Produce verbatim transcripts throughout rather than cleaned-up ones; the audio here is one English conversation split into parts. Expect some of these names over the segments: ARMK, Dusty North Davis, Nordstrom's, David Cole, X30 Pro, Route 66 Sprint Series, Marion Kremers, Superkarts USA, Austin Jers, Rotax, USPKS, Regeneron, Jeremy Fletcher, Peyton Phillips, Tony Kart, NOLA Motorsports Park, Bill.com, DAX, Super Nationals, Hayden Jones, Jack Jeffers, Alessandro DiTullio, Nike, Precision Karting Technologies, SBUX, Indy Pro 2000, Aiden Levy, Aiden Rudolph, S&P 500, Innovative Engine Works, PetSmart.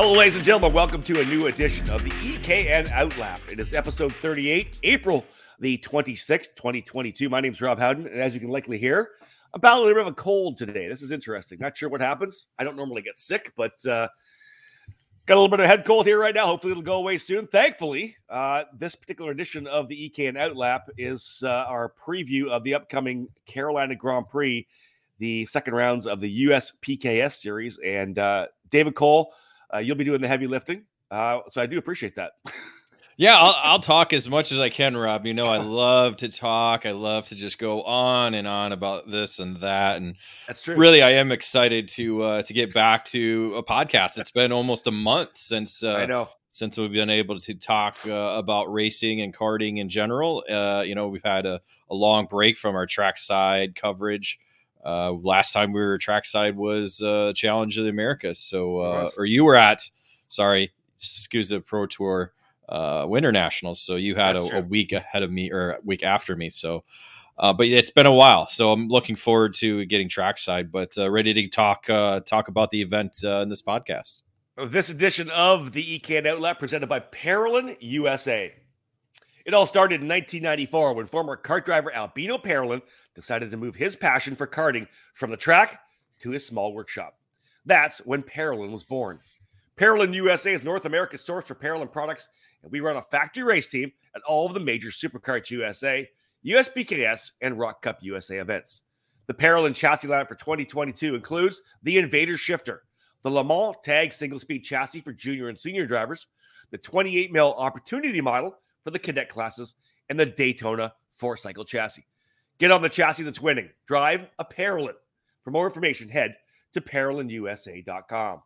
Hello, ladies and gentlemen. Welcome to a new edition of the E K N Outlap. It is episode thirty-eight, April the twenty-sixth, twenty twenty-two. My name is Rob Howden, and as you can likely hear, I'm battling a bit of a cold today. This is interesting. Not sure what happens. I don't normally get sick, but uh, got a little bit of a head cold here right now. Hopefully, it'll go away soon. Thankfully, uh, this particular edition of the E K N Outlap is uh, our preview of the upcoming Carolina Grand Prix, the second rounds of the U S P K S series, and uh, David Cole. Uh, you'll be doing the heavy lifting, uh, so I do appreciate that. yeah, I'll, I'll talk as much as I can, Rob. You know, I love to talk. I love to just go on and on about this and that. And that's true. Really, I am excited to uh, to get back to a podcast. It's been almost a month since uh, I know since we've been able to talk uh, about racing and karting in general. Uh, you know, we've had a, a long break from our trackside coverage. Uh, last time we were trackside was uh, Challenge of the Americas. So, uh, or you were at, sorry, excuse the Pro Tour uh, Winter Nationals. So you had a, a week ahead of me or a week after me. So, uh, but it's been a while. So I'm looking forward to getting trackside, but uh, ready to talk uh, talk about the event uh, in this podcast. This edition of the E K N Outlap presented by Parolin U S A. It all started in nineteen ninety-four when former kart driver Albino Parolin decided to move his passion for karting from the track to his small workshop. That's when Parolin was born. Parolin U S A is North America's source for Parolin products, and we run a factory race team at all of the major Superkarts U S A, U S P K S, and Rock Cup U S A events. The Parolin chassis lineup for twenty twenty-two includes the Invader Shifter, the Le Mans Tag single-speed chassis for junior and senior drivers, the twenty-eight mil Opportunity model for the cadet classes, and the Daytona four-cycle chassis. Get on the chassis that's winning. Drive a Parolin. For more information, head to Parolin U S A dot com.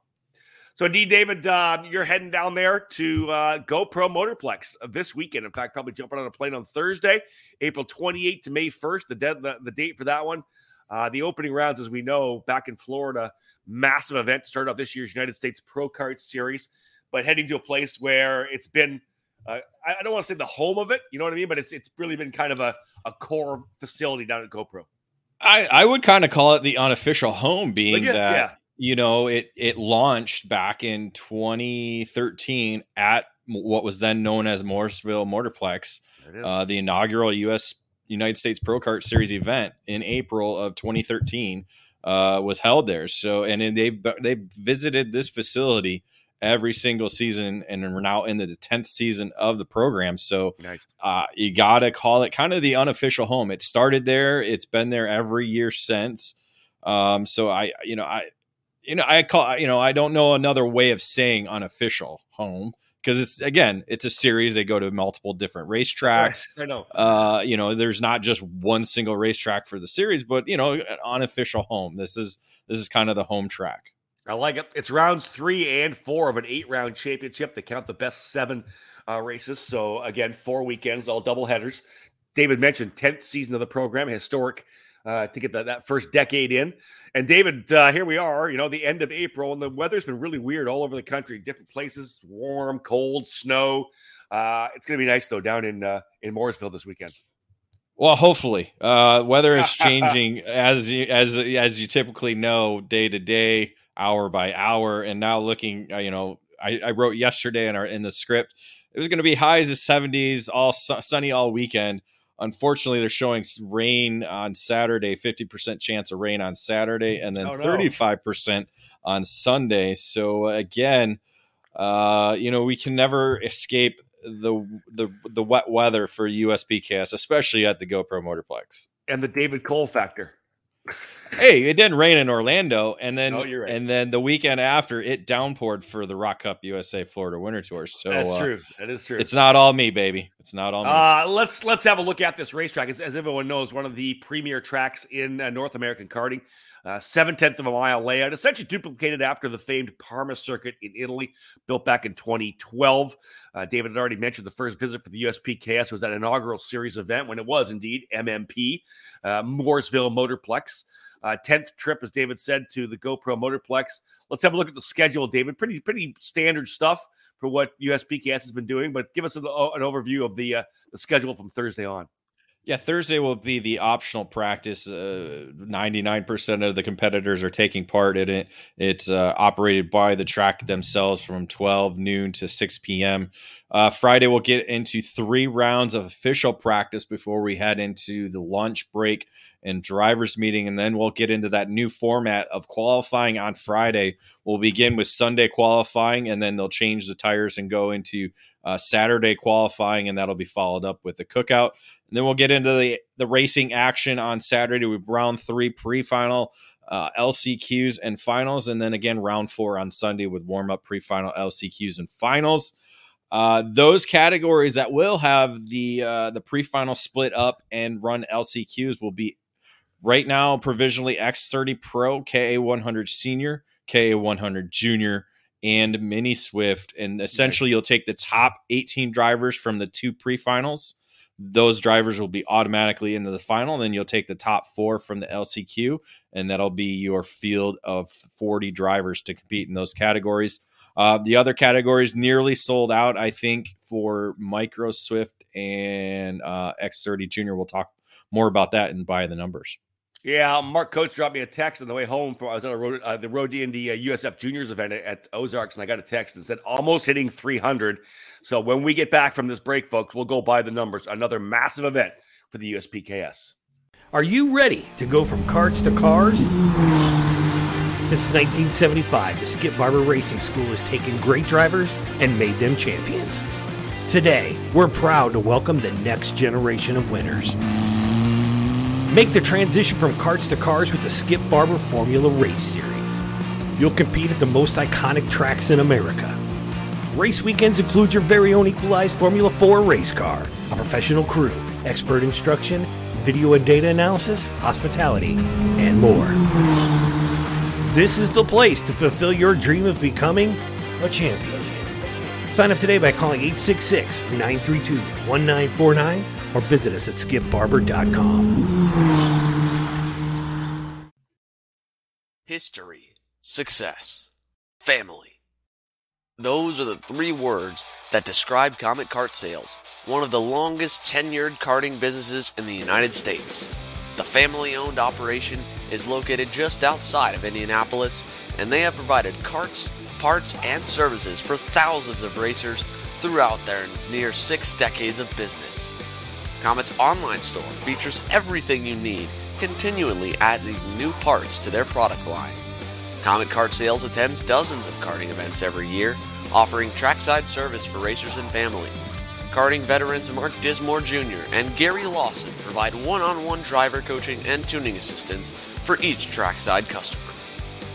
So, indeed, David, uh, you're heading down there to uh, GoPro Motorplex this weekend. In fact, probably jumping on a plane on Thursday, April twenty-eighth to May first, the, de- the, the date for that one. Uh, the opening rounds, as we know, back in Florida, massive event to start off this year's United States Pro Kart Series, but heading to a place where it's been Uh, I don't want to say the home of it, you know what I mean? But it's it's really been kind of a, a core facility down at GoPro. I, I would kind of call it the unofficial home, being yeah, that, yeah. you know, it, it launched back in twenty thirteen at what was then known as Morrisville Motorplex, uh, the inaugural U S United States Pro Kart Series event in April of twenty thirteen uh, was held there. So, and they've, they've visited this facility every single season, and we're now in the tenth season of the program. So nice. uh, you got to call it kind of the unofficial home. It started there. It's been there every year since. Um, so I, you know, I, you know, I call, you know, I don't know another way of saying unofficial home, because it's, again, it's a series. They go to multiple different racetracks. Sure, I know. Uh, you know, there's not just one single racetrack for the series, but, you know, an unofficial home. This is, this is kind of the home track. I like it. It's rounds three and four of an eight-round championship. They count the best seven uh, races. So, again, four weekends, all doubleheaders. David mentioned tenth season of the program, historic uh, to get that, that first decade in. And, David, uh, here we are, you know, the end of April, and the weather's been really weird all over the country, different places, warm, cold, snow. Uh, it's going to be nice, though, down in uh, in Morrisville this weekend. Well, hopefully. Uh, weather is changing, as you, as, as you typically know, day to day, hour by hour, and now looking, uh, you know, I, I wrote yesterday in our in the script, it was going to be highs of seventies, all su- sunny all weekend. Unfortunately, they're showing rain on Saturday, fifty percent chance of rain on Saturday, and then oh, no. thirty-five percent on Sunday. So again, uh, you know, we can never escape the the the wet weather for U S P K S, especially at the GoPro Motorplex and the David Cole factor. Hey, it didn't rain in Orlando, and then oh, you're right. and then the weekend after, it downpoured for the Rock Cup U S A Florida Winter Tour. So that's uh, true. That is true. It's not all me, baby. It's not all me. Uh, let's let's have a look at this racetrack. As, as everyone knows, one of the premier tracks in uh, North American karting. Uh, seven-tenths of a mile layout, essentially duplicated after the famed Parma circuit in Italy, built back in twenty twelve. Uh, David had already mentioned the first visit for the U S P K S was that inaugural series event when it was indeed M M P, uh, Mooresville Motorplex. Uh, tenth trip, as David said, to the GoPro Motorplex. Let's have a look at the schedule, David. Pretty pretty standard stuff for what U S P K S has been doing, but give us an, an overview of the uh, the schedule from Thursday on. Yeah, Thursday will be the optional practice. Uh, ninety-nine percent of the competitors are taking part in it. It's uh, operated by the track themselves from twelve noon to six p.m. Uh, Friday, we'll get into three rounds of official practice before we head into the lunch break and driver's meeting. And then we'll get into that new format of qualifying on Friday. We'll begin with Sunday qualifying, and then they'll change the tires and go into uh, Saturday qualifying, and that'll be followed up with the cookout. And then we'll get into the, the racing action on Saturday with round three pre-final, uh, L C Qs and finals. And then again, round four on Sunday with warm-up, pre-final, L C Qs and finals. Uh, those categories that will have the uh, the pre-final split up and run L C Qs will be right now provisionally X thirty Pro, K A one hundred Senior, K A one hundred Junior, and Mini Swift. And essentially you'll take the top eighteen drivers from the two pre-finals. Those drivers will be automatically into the final. Then you'll take the top four from the L C Q, and that'll be your field of forty drivers to compete in those categories. Uh, the other categories nearly sold out, I think, for Micro Swift and uh, X thirty Junior. We'll talk more about that and buy the numbers. Yeah, Mark Coates dropped me a text on the way home. From, I was on a road, uh, the Road D and D uh, U S F Juniors event at, at Ozarks, and I got a text and said, almost hitting three hundred. So when we get back from this break, folks, we'll go by the numbers. Another massive event for the U S P K S. Are you ready to go from karts to cars? Since nineteen seventy-five, the Skip Barber Racing School has taken great drivers and made them champions. Today, we're proud to welcome the next generation of winners. Make the transition from karts to cars with the Skip Barber Formula Race Series. You'll compete at the most iconic tracks in America. Race weekends include your very own equalized Formula four race car, a professional crew, expert instruction, video and data analysis, hospitality, and more. This is the place to fulfill your dream of becoming a champion. Sign up today by calling eight six six, nine three two, one nine four nine or visit us at skip barber dot com. History, success, family. Those are the three words that describe Comet Kart Sales, one of the longest tenured karting businesses in the United States. The family-owned operation is located just outside of Indianapolis, and they have provided karts, parts, and services for thousands of racers throughout their near six decades of business. Comet's online store features everything you need, continually adding new parts to their product line. Comet Kart Sales attends dozens of karting events every year, offering trackside service for racers and families. Karting veterans Mark Dismore Junior and Gary Lawson provide one-on-one driver coaching and tuning assistance for each trackside customer.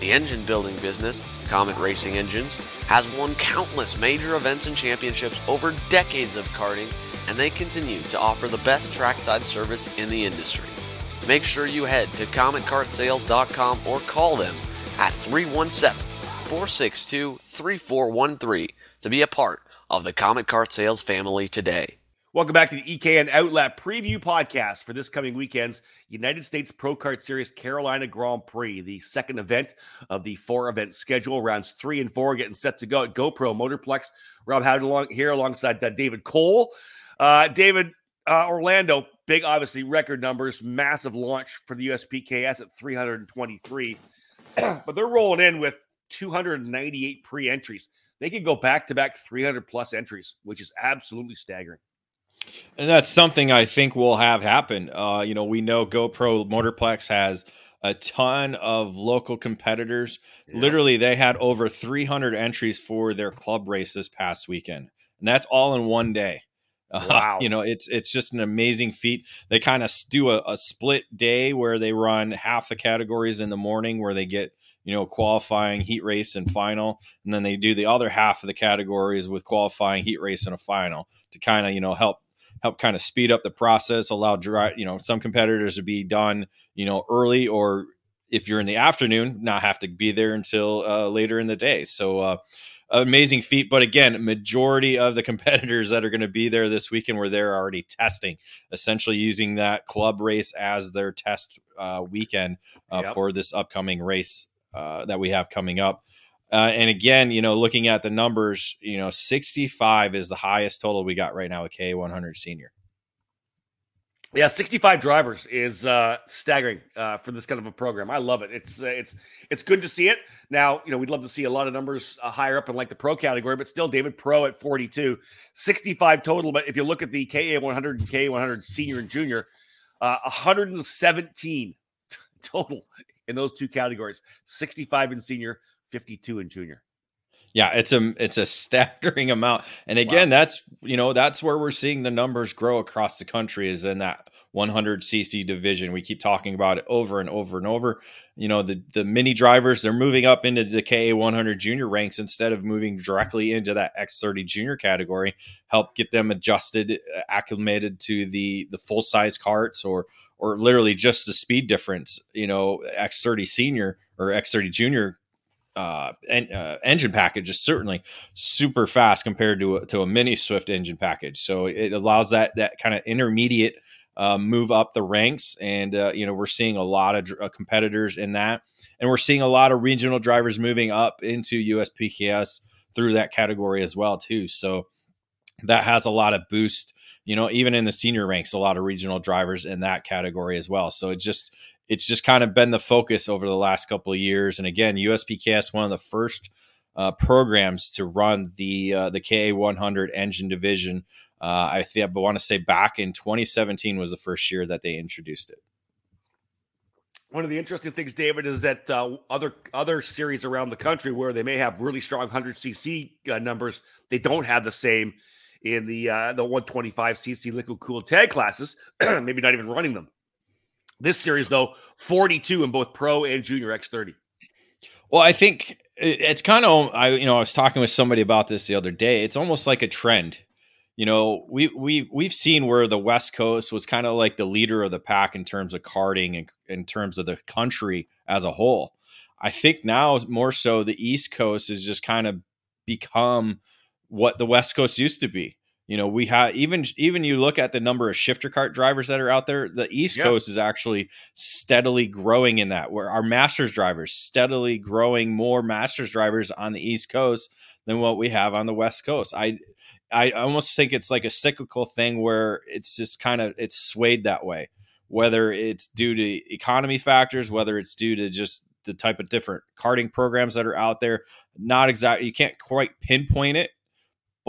The engine building business, Comet Racing Engines, has won countless major events and championships over decades of karting, and they continue to offer the best trackside service in the industry. Make sure you head to comet kart sales dot com or call them at three one seven, four six two, three four one three to be a part of the Comet Kart Sales family today. Welcome back to the E K N Outlap preview podcast for this coming weekend's United States Pro Kart Series Carolina Grand Prix, the second event of the four-event schedule. Rounds three and four getting set to go at GoPro Motorplex. Rob Howden along here alongside uh, David Cole. Uh, David, uh, Orlando, big, obviously, record numbers, massive launch for the U S P K S at three hundred twenty-three. But they're rolling in with two hundred ninety-eight pre-entries. They can go back-to-back three hundred plus entries, which is absolutely staggering. And that's something I think we'll have happen. Uh, you know, we know GoPro Motorplex has a ton of local competitors. Yeah. Literally, they had over three hundred entries for their club race this past weekend. And that's all in one day. Wow. Uh, you know, it's it's just an amazing feat. They kind of do a, a split day where they run half the categories in the morning where they get, you know, qualifying, heat race, and final. And then they do the other half of the categories with qualifying, heat race, and a final to kind of, you know, help help kind of speed up the process, allow dry, you know, some competitors to be done, you know, early, or if you're in the afternoon, not have to be there until uh, later in the day. So, uh, amazing feat. But again, majority of the competitors that are going to be there this weekend were there already testing, essentially using that club race as their test uh, weekend uh, yep. for this upcoming race uh, that we have coming up. Uh, and again, you know, looking at the numbers, you know, sixty-five is the highest total we got right now with K one hundred Senior. Yeah, sixty-five drivers is uh, staggering uh, for this kind of a program. I love it. It's uh, it's it's good to see it. Now, you know, we'd love to see a lot of numbers uh, higher up in like the pro category, but still David Pro at forty-two, sixty-five total. But if you look at the K A one hundred and K A one hundred senior and junior, uh, one hundred seventeen t- total in those two categories, sixty-five in senior, fifty-two in junior. Yeah, it's a it's a staggering amount. And again, wow. that's, you know, that's where we're seeing the numbers grow across the country, is in that one hundred cc division. We keep talking about it over and over and over. You know, the the mini drivers, they're moving up into the K A one hundred junior ranks instead of moving directly into that X thirty junior category, help get them adjusted, acclimated to the the full size carts, or or literally just the speed difference. You know, X thirty senior or X thirty junior Uh, and uh, engine package is certainly super fast compared to a, to a mini Swift engine package. So it allows that that kind of intermediate uh, move up the ranks, and uh, you know, we're seeing a lot of dr- competitors in that, and we're seeing a lot of regional drivers moving up into U S P K S through that category as well too. So that has a lot of boost, you know, even in the senior ranks, a lot of regional drivers in that category as well. So it's just. It's just kind of been the focus over the last couple of years. And again, U S P K S, one of the first uh, programs to run the uh, the K A one hundred engine division. Uh, I think I want to say back in twenty seventeen was the first year that they introduced it. One of the interesting things, David, is that uh, other other series around the country where they may have really strong one hundred cc uh, numbers, they don't have the same in the uh, the one twenty-five cc liquid cooled tag classes, maybe not even running them. This series, though, forty-two in both pro and junior X thirty. Well, I think it's kind of, I you know, I was talking with somebody about this the other day. It's almost like a trend. You know, we, we, we've seen where the West Coast was kind of like the leader of the pack in terms of karting and in terms of the country as a whole. I think now more so the East Coast has just kind of become what the West Coast used to be. You know, we have even even you look at the number of shifter kart drivers that are out there. The East yeah. Coast is actually steadily growing in that, where our masters drivers steadily growing more masters drivers on the East Coast than what we have on the West Coast. I I almost think it's like a cyclical thing where it's just kind of it's swayed that way, whether it's due to economy factors, whether it's due to just the type of different karting programs that are out there. Not exactly. You can't quite pinpoint it.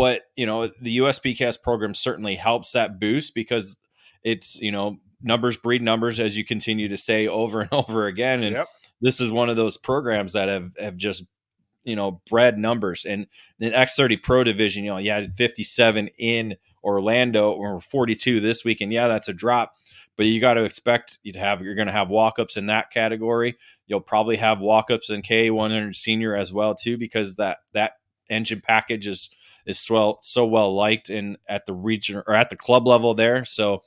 But, you know, the U S P K S program certainly helps that boost, because it's, you know, numbers breed numbers, as you continue to say over and over again. And yep. this is one of those programs that have, have just, you know, bred numbers. And the X thirty Pro division, you know, you had fifty-seven in Orlando, or forty-two this week. And yeah, that's a drop. But you got to expect you'd have you're going to have walk-ups in that category. You'll probably have walk-ups in K A one hundred senior as well, too, because that that engine package is is so, so well liked in at the region or at the club level there. So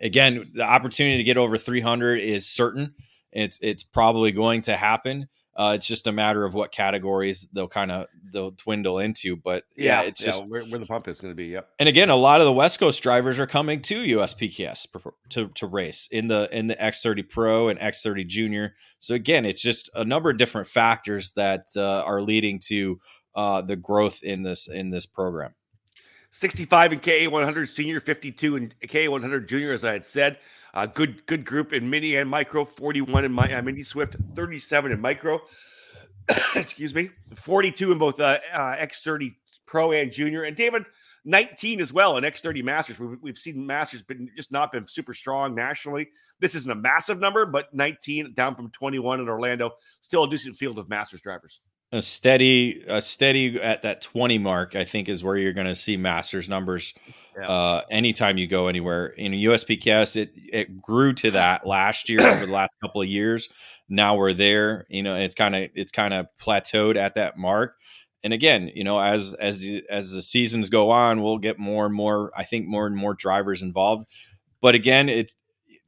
again, the opportunity to get over three hundred is certain. It's it's probably going to happen. Uh, it's just a matter of what categories they'll kind of they'll dwindle into. But yeah, yeah it's yeah, just where, where the pump is going to be. Yep. And again, a lot of the West Coast drivers are coming to U S P K S to to race in the in the X thirty Pro and X thirty Junior. So again, it's just a number of different factors that uh, are leading to. Uh, the growth in this in this program. sixty-five in K A one hundred senior, fifty-two in K A one hundred junior, as I had said. Uh, good good group in mini and micro, forty-one in my, uh, mini Swift, thirty-seven in micro. Excuse me. forty-two in both uh, uh, X thirty Pro and Junior. And David, nineteen as well in X thirty Masters. We've, we've seen Masters been just not been super strong nationally. This isn't a massive number, but nineteen down from twenty-one in Orlando. Still a decent field of Masters drivers. A steady, a steady at that twenty mark, I think, is where you're going to see Masters numbers. Yeah. Uh, anytime you go anywhere in U S P K S, it it grew to that last year over the last couple of years. Now we're there, you know. It's kind of it's kind of plateaued at that mark. And again, you know, as as the, as the seasons go on, we'll get more and more. I think more and more drivers involved. But again, it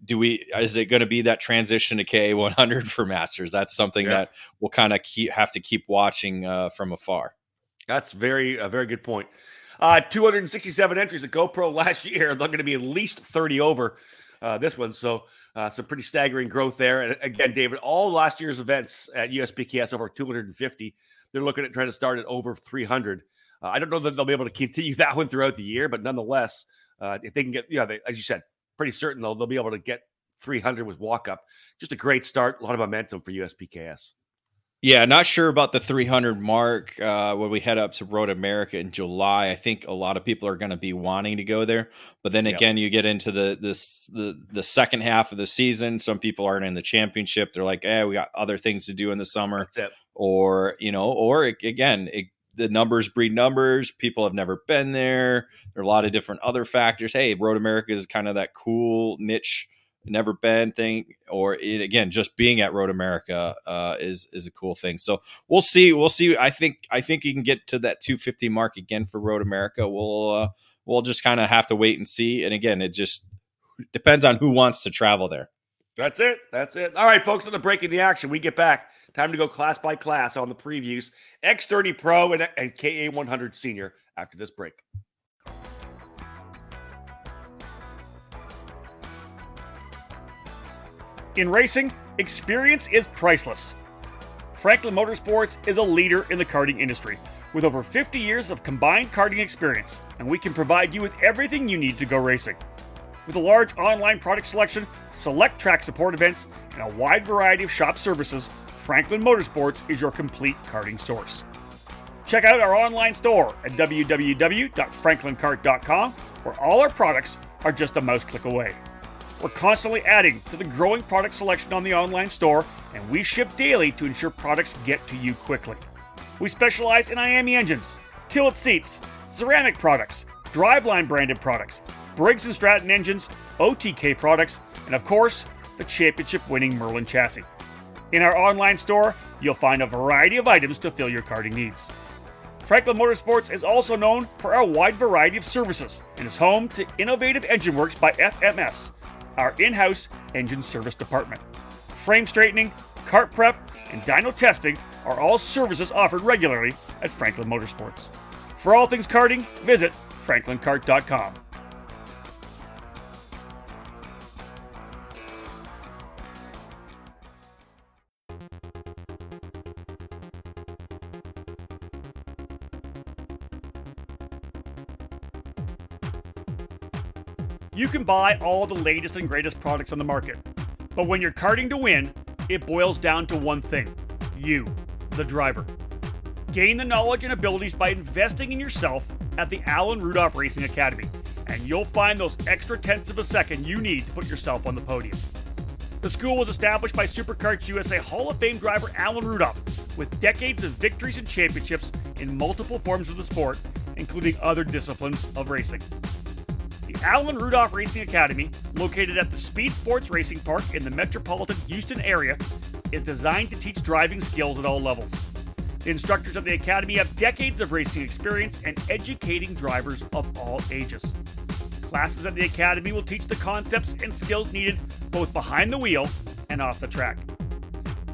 do we is it going to be that transition to K A one hundred for Masters? That's something yeah. that we'll kind of keep have to keep watching uh, from afar. That's very a very good point. Uh, two hundred sixty-seven entries at GoPro last year. They're going to be at least thirty over uh, this one. So uh, some pretty staggering growth there. And again, David, all last year's events at U S P K S over two hundred fifty. They're looking at trying to start at over three hundred. Uh, I don't know that they'll be able to continue that one throughout the year, but nonetheless, uh, if they can get, you know, they, as you said, pretty certain though they'll be able to get three hundred with walk-up. Just a great start, a lot of momentum for U S P K S. Yeah, not sure about the three hundred mark uh, when we head up to Road America in July. I think a lot of people are going to be wanting to go there, but then again, yep. you get into the this the the second half of the season. Some people aren't in the championship; they're like, "Hey, we got other things to do in the summer," or you know, or it, again, it, the numbers breed numbers. People have never been there. There are a lot of different other factors. Hey, Road America is kind of that cool niche. Never been thing, or it, again, just being at Road America uh, is is a cool thing. So we'll see, we'll see. I think I think you can get to that two fifty mark again for Road America. We'll uh, we'll just kind of have to wait and see. And again, it just depends on who wants to travel there. That's it. That's it. All right, folks, on the break of the action, we get back. Time to go class by class on the previews. X thirty Pro and, and K A one hundred Senior after this break. In racing, experience is priceless. Franklin Motorsports is a leader in the karting industry with over fifty years of combined karting experience, and we can provide you with everything you need to go racing. With a large online product selection, select track support events, and a wide variety of shop services, Franklin Motorsports is your complete karting source. Check out our online store at w w w dot franklin kart dot com, where all our products are just a mouse click away. We're constantly adding to the growing product selection on the online store, and we ship daily to ensure products get to you quickly. We specialize in I A M E engines, Tillett seats, ceramic products, driveline branded products, Briggs and Stratton engines, O T K products, and of course, the championship-winning Merlin chassis. In our online store, you'll find a variety of items to fill your karting needs. Franklin Motorsports is also known for our wide variety of services and is home to Innovative Engine Works by F M S, our in-house engine service department. Frame straightening, kart prep, and dyno testing are all services offered regularly at Franklin Motorsports. For all things karting, visit franklin kart dot com. You can buy all the latest and greatest products on the market, but when you're karting to win, it boils down to one thing: you, the driver. Gain the knowledge and abilities by investing in yourself at the Alan Rudolph Racing Academy, and you'll find those extra tenths of a second you need to put yourself on the podium. The school was established by Superkarts U S A Hall of Fame driver Alan Rudolph, with decades of victories and championships in multiple forms of the sport, including other disciplines of racing. The Alan Rudolph Racing Academy, located at the Speed Sports Racing Park in the metropolitan Houston area, is designed to teach driving skills at all levels. The instructors of the Academy have decades of racing experience and educating drivers of all ages. Classes at the Academy will teach the concepts and skills needed both behind the wheel and off the track.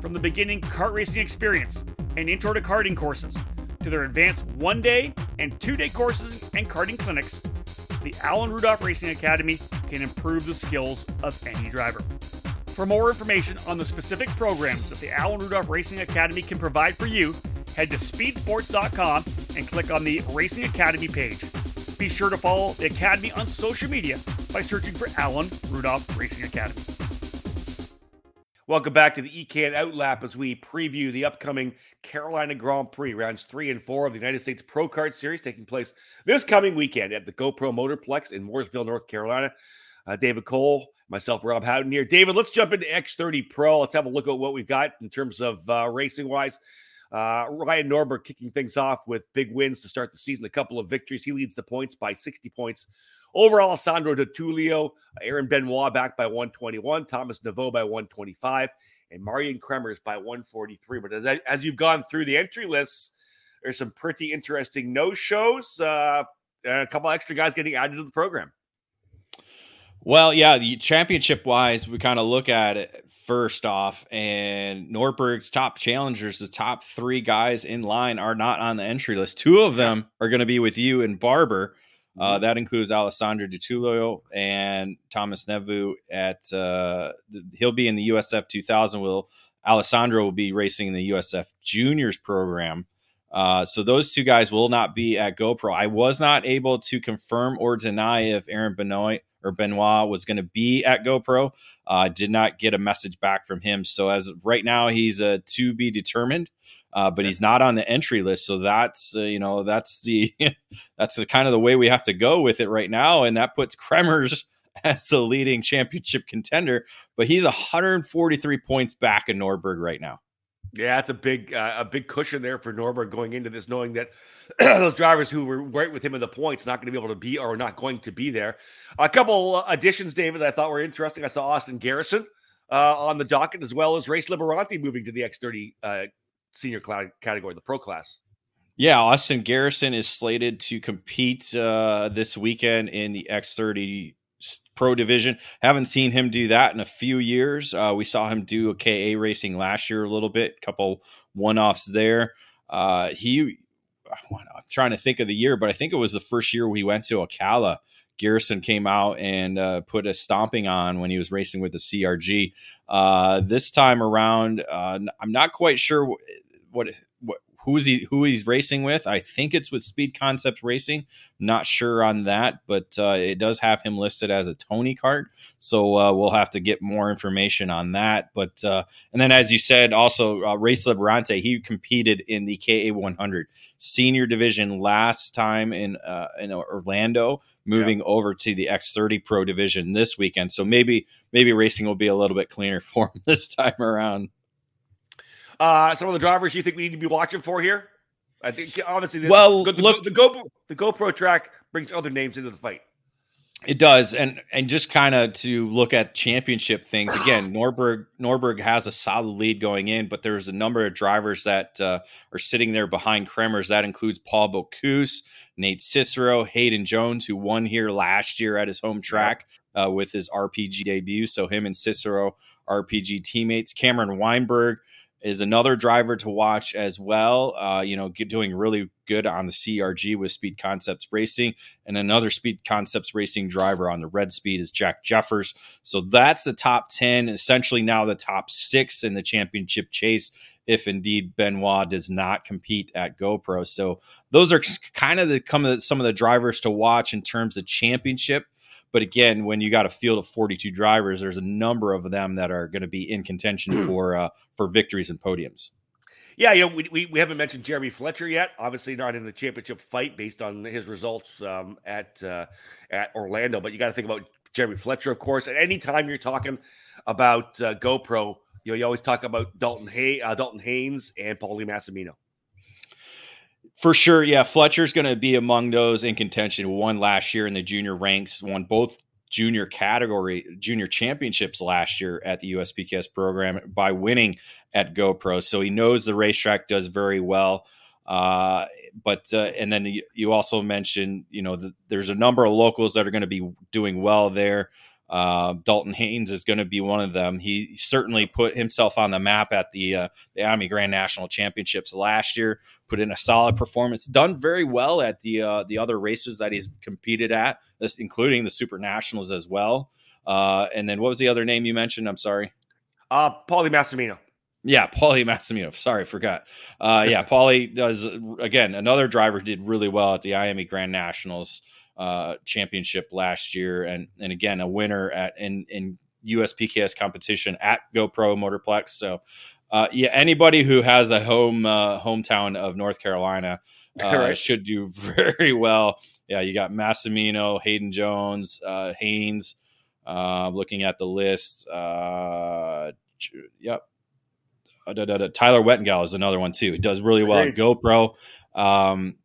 From the beginning kart racing experience and intro to karting courses, to their advanced one-day and two-day courses and karting clinics, the Alan Rudolph Racing Academy can improve the skills of any driver. For more information on the specific programs that the Alan Rudolph Racing Academy can provide for you, head to speed sports dot com and click on the Racing Academy page. Be sure to follow the Academy on social media by searching for Alan Rudolph Racing Academy. Welcome back to the E K N Outlap as we preview the upcoming Carolina Grand Prix, rounds three and four of the United States Pro Kart Series, taking place this coming weekend at the GoPro Motorplex in Morrisville, North Carolina. Uh, David Cole, myself, Rob Houghton here. David, let's jump into X thirty Pro. Let's have a look at what we've got in terms of uh, racing-wise. Uh, Ryan Norberg kicking things off with big wins to start the season, a couple of victories. He leads the points by sixty points. Over Alessandro DiTullio, Aaron Benoit back by one twenty-one, Thomas Naveau by one twenty-five, and Marion Kremers by one forty-three. But as, as you've gone through the entry lists, there's some pretty interesting no-shows, uh, and a couple extra guys getting added to the program. Well, yeah, championship-wise, we kind of look at it first off, and Norberg's top challengers, the top three guys in line, are not on the entry list. Two of them are going to be with you and Barber. Uh, that includes Alessandro DiTullio and Thomas Naveau. At uh, he'll be in the U S F two thousand. Will Alessandro will be racing in the U S F Juniors program. Uh, so those two guys will not be at GoPro. I was not able to confirm or deny if Aaron Benoit or Benoit was going to be at GoPro. I uh, did not get a message back from him. So as of right now, he's a to be determined, uh, but he's not on the entry list. So that's, uh, you know, that's the, that's the kind of the way we have to go with it right now. And that puts Kremers as the leading championship contender, but he's one hundred forty-three points back in Nordberg right now. Yeah, that's a big uh, a big cushion there for Norberg going into this, knowing that those drivers who were right with him in the points not going to be able to be or not going to be there. A couple additions, David, that I thought were interesting. I saw Austin Garrison uh, on the docket, as well as Race Liberanti moving to the X thirty uh, senior cloud category, the pro class. Yeah, Austin Garrison is slated to compete uh, this weekend in the X thirty Pro division. Haven't seen him do that in a few years. Uh, we saw him do a K A racing last year a little bit, couple one-offs there. Uh, he, I'm trying to think of the year, but I think it was the first year we went to Ocala. Garrison came out and uh, put a stomping on when he was racing with the C R G. Uh, this time around, uh, I'm not quite sure what, what, what who's he who he's racing with. I think it's with Speed Concepts Racing. Not sure on that, but uh, it does have him listed as a Tony Kart. So uh, we'll have to get more information on that. But uh, and then, as you said, also uh, Race Liberanti, he competed in the K A one hundred senior division last time in uh, in Orlando, moving yeah. over to the X thirty Pro division this weekend. So maybe maybe racing will be a little bit cleaner for him this time around. Uh, some of the drivers you think we need to be watching for here? I think, obviously, the, well, the, the, look, the, GoPro, the GoPro track brings other names into the fight. It does. And and just kind of to look at championship things, again, Nordberg, Nordberg has a solid lead going in, but there's a number of drivers that uh, are sitting there behind Kremers. That includes Paul Bocuse, Nate Cicero, Hayden Jones, who won here last year at his home track uh, with his R P G debut. So him and Cicero, R P G teammates. Cameron Weinberg is another driver to watch as well. Uh, you know, get, doing really good on the C R G with Speed Concepts Racing, and another Speed Concepts Racing driver on the Red Speed is Jack Jeffers. So that's the top ten, essentially now the top six in the championship chase, if indeed Benoit does not compete at GoPro. So those are kind of the, come of the, some of the drivers to watch in terms of championship. But again, when you got a field of forty-two drivers, there's a number of them that are going to be in contention for uh, for victories and podiums. Yeah, you know, we, we we haven't mentioned Jeremy Fletcher yet. Obviously, not in the championship fight based on his results um, at uh, at Orlando. But you got to think about Jeremy Fletcher, of course. At any time you're talking about uh, GoPro, you know, you always talk about Dalton Hay, uh, Dalton Haynes, and Paulie Massimino. For sure, yeah. Fletcher's going to be among those in contention. Won last year in the junior ranks. Won both junior category, junior championships last year at the U S P K S program by winning at GoPro. So he knows the racetrack, does very well. Uh, but uh, and then you also mentioned, you know, the, there's a number of locals that are going to be doing well there. Uh, Dalton Haynes is going to be one of them. He certainly put himself on the map at the uh, the I M E Grand National Championships last year, put in a solid performance, done very well at the uh, the other races that he's competed at, this, including the Super Nationals as well. Uh, and then what was the other name you mentioned? I'm sorry. Uh, Paulie Massimino. Yeah, Paulie Massimino. Sorry, forgot. Uh, yeah, Paulie does, again, another driver did really well at the I M E Grand Nationals uh championship last year, and and again a winner at in in U S P K S competition at GoPro Motorplex. So uh yeah anybody who has a home uh, hometown of North Carolina uh, right. should do very well. Yeah, you got Massimino, Hayden Jones, uh Haynes, uh looking at the list, uh yep uh, da, da, da. Tyler Wettengall is another one too. He does really well at GoPro. um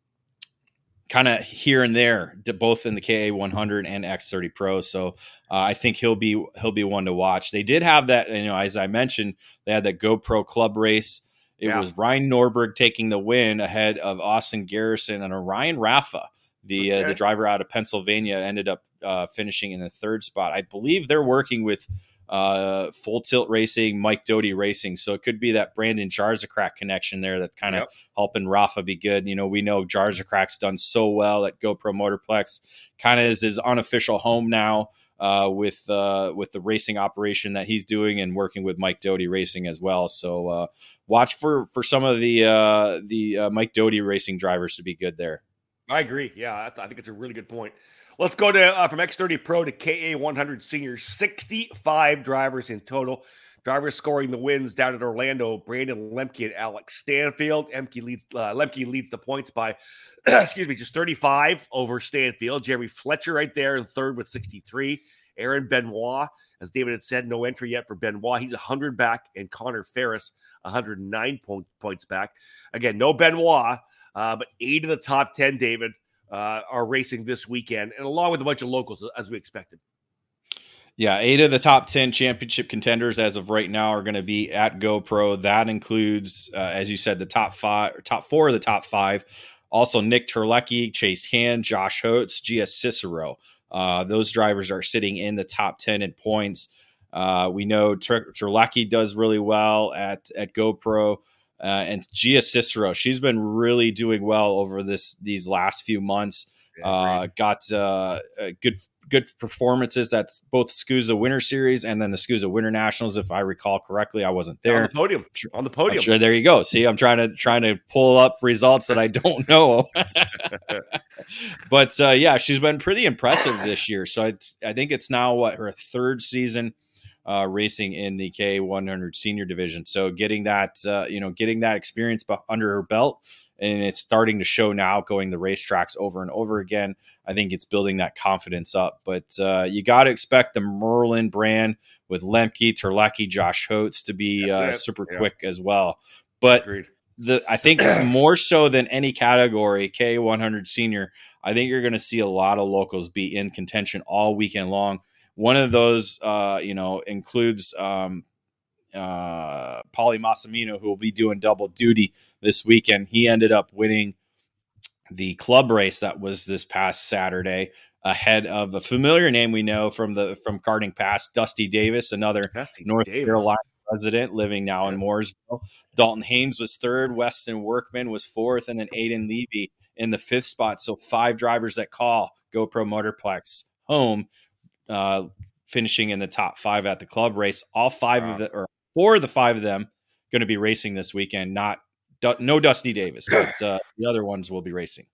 Kind of here and there, both in the K A one hundred and X thirty Pro. So uh, I think he'll be he'll be one to watch. They did have that, you know, as I mentioned, they had that GoPro Club race. It yeah. was Ryan Norberg taking the win ahead of Austin Garrison and Orion Rafa, the okay. uh, the driver out of Pennsylvania, ended up uh, finishing in the third spot. I believe they're working with uh, Full Tilt Racing, Mike Doty Racing. So it could be that Brandon Jarzakrak connection there that's kind of yep. helping Rafa be good. You know, we know Jarzakrak's done so well at GoPro Motorplex, kind of is his unofficial home now uh, with uh, with the racing operation that he's doing and working with Mike Doty Racing as well. So uh, watch for for some of the uh, the uh, Mike Doty Racing drivers to be good there. I agree. Yeah, I, th- I think it's a really good point. Let's go to uh, from X thirty Pro to K A one hundred Senior. sixty-five drivers in total. Drivers scoring the wins down at Orlando, Brandon Lemke and Alex Stanfield. Lemke leads, uh, Lemke leads the points by, excuse me, just thirty-five over Stanfield. Jeremy Fletcher right there in third with sixty-three. Aaron Benoit, as David had said, no entry yet for Benoit. He's one hundred back, and Connor Ferris, one hundred nine point, points back. Again, no Benoit, uh, but eight of the top ten, David, uh, are racing this weekend, and along with a bunch of locals, as we expected. Yeah, eight of the top ten championship contenders as of right now are going to be at GoPro. That includes, uh, as you said, the top five, top four of the top five. Also, Nick Terlecki, Chase Hand, Josh Hotz, G S Cicero. Uh, those drivers are sitting in the top ten in points. Uh, we know Ter- Terlecki does really well at at GoPro, uh, and Gia Cicero. She's been really doing well over this these last few months. Uh, got uh, good good performances at both SCUSA Winter Series and then the SCUSA Winter Nationals, if I recall correctly. I wasn't there. On the podium. On the podium. Sure, there you go. See, I'm trying to trying to pull up results that I don't know. But uh, yeah, she's been pretty impressive this year. So it's, I think it's now what her third season uh, racing in the K one hundred Senior Division. So getting that uh, you know getting that experience under her belt. And it's starting to show now, going the racetracks over and over again. I think it's building that confidence up. But uh, you got to expect the Merlin brand with Lemke, Terlecki, Josh Hotz to be uh, super yeah. quick as well. But the, I think more so than any category, K one hundred Senior, I think you're going to see a lot of locals be in contention all weekend long. One of those, uh, you know, includes um, – Uh, Pauly Massimino, who will be doing double duty this weekend. He ended up winning the club race that was this past Saturday ahead of a familiar name we know from the from karting past, Dusty Davis, another Dusty North Davis. Carolina resident living now yeah. in Morrisville. Dalton Haynes was third, Weston Workman was fourth, and then Aiden Levy in the fifth spot. So five drivers that call GoPro Motorplex home, uh, finishing in the top five at the club race. All five wow. of the or Four of the five of them going to be racing this weekend. Not no Dusty Davis, but uh, the other ones will be racing.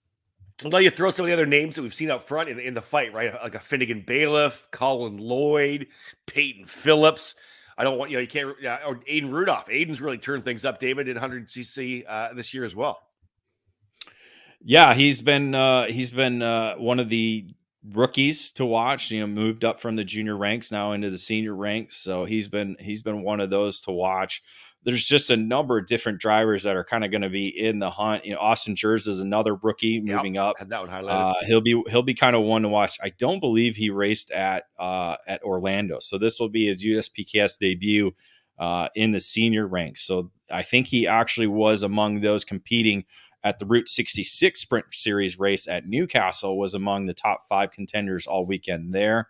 Well, you throw some of the other names that we've seen up front in, in the fight, right? Like a Finnegan Bailiff, Colin Lloyd, Peyton Phillips. I don't want you know you can't uh, or Aiden Rudolph. Aiden's really turned things up, David, in one hundred C C uh, this year as well. Yeah, he's been uh, he's been uh, one of the rookies to watch, you know, moved up from the junior ranks now into the senior ranks. So he's been, he's been one of those to watch. There's just a number of different drivers that are kind of going to be in the hunt. You know, Austin Jers is another rookie moving yep, up. Had that one highlighted. Uh, he'll be, he'll be kind of one to watch. I don't believe he raced at, uh, at Orlando. So this will be his U S P K S debut, uh, in the senior ranks. So I think he actually was among those competing at the Route sixty-six Sprint Series race at Newcastle, was among the top five contenders all weekend there.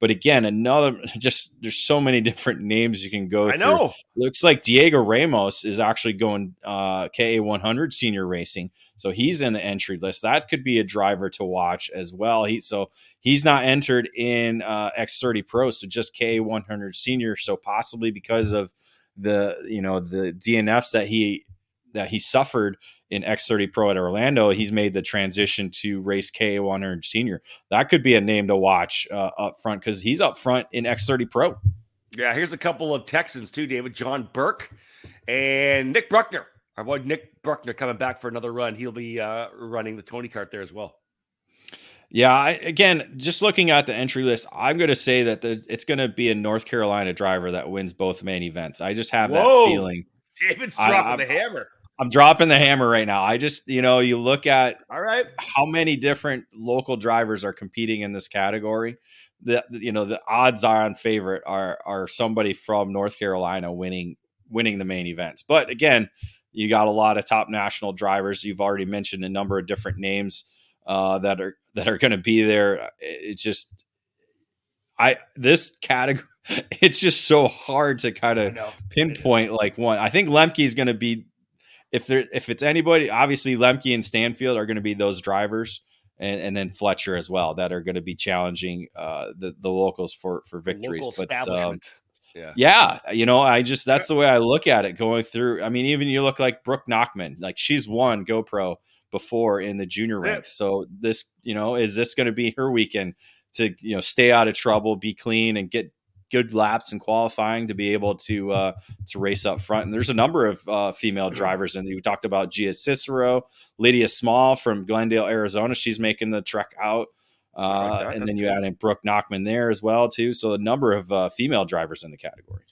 But again, another just there's so many different names you can go I through. Know. Looks like Diego Ramos is actually going uh, K A one hundred Senior Racing, so he's in the entry list. That could be a driver to watch as well. He so he's not entered in uh, X thirty Pro, so just K A one hundred Senior. So possibly because of the you know the D N Fs that he that he suffered in X thirty Pro at Orlando, he's made the transition to race K A one hundred Senior. That could be a name to watch uh, up front because he's up front in X thirty Pro. Yeah, here's a couple of Texans too, David. John Burke and Nick Bruckner. Our boy Nick Bruckner coming back for another run. He'll be uh, running the Tony Kart there as well. Yeah, I, again, just looking at the entry list, I'm going to say that the, it's going to be a North Carolina driver that wins both main events. I just have Whoa. that feeling. David's dropping I, the hammer. I'm dropping the hammer right now. I just, you know, you look at all right how many different local drivers are competing in this category. The you know the odds are on favorite are are somebody from North Carolina winning winning the main events. But again, you got a lot of top national drivers. You've already mentioned a number of different names uh, that are that are going to be there. It's just I this category. It's just so hard to kind of pinpoint like one. I think Lemke is going to be. If there, if it's anybody, obviously Lemke and Stanfield are going to be those drivers, and, and then Fletcher as well that are going to be challenging uh, the the locals for for victories. Local but um, yeah, yeah, you know, I just that's the way I look at it. Going through, I mean, even you look like Brooke Knockman, like she's won GoPro, before in the junior ranks. So this, you know, is this going to be her weekend to, you know, stay out of trouble, be clean, and get good laps and qualifying to be able to uh, to race up front. And there's a number of uh, female drivers, and we talked about Gia Cicero, Lydia Small from Glendale, Arizona. She's making the trek out, uh, and then you add in Brooke Nachman there as well too. So a number of uh, female drivers in the category.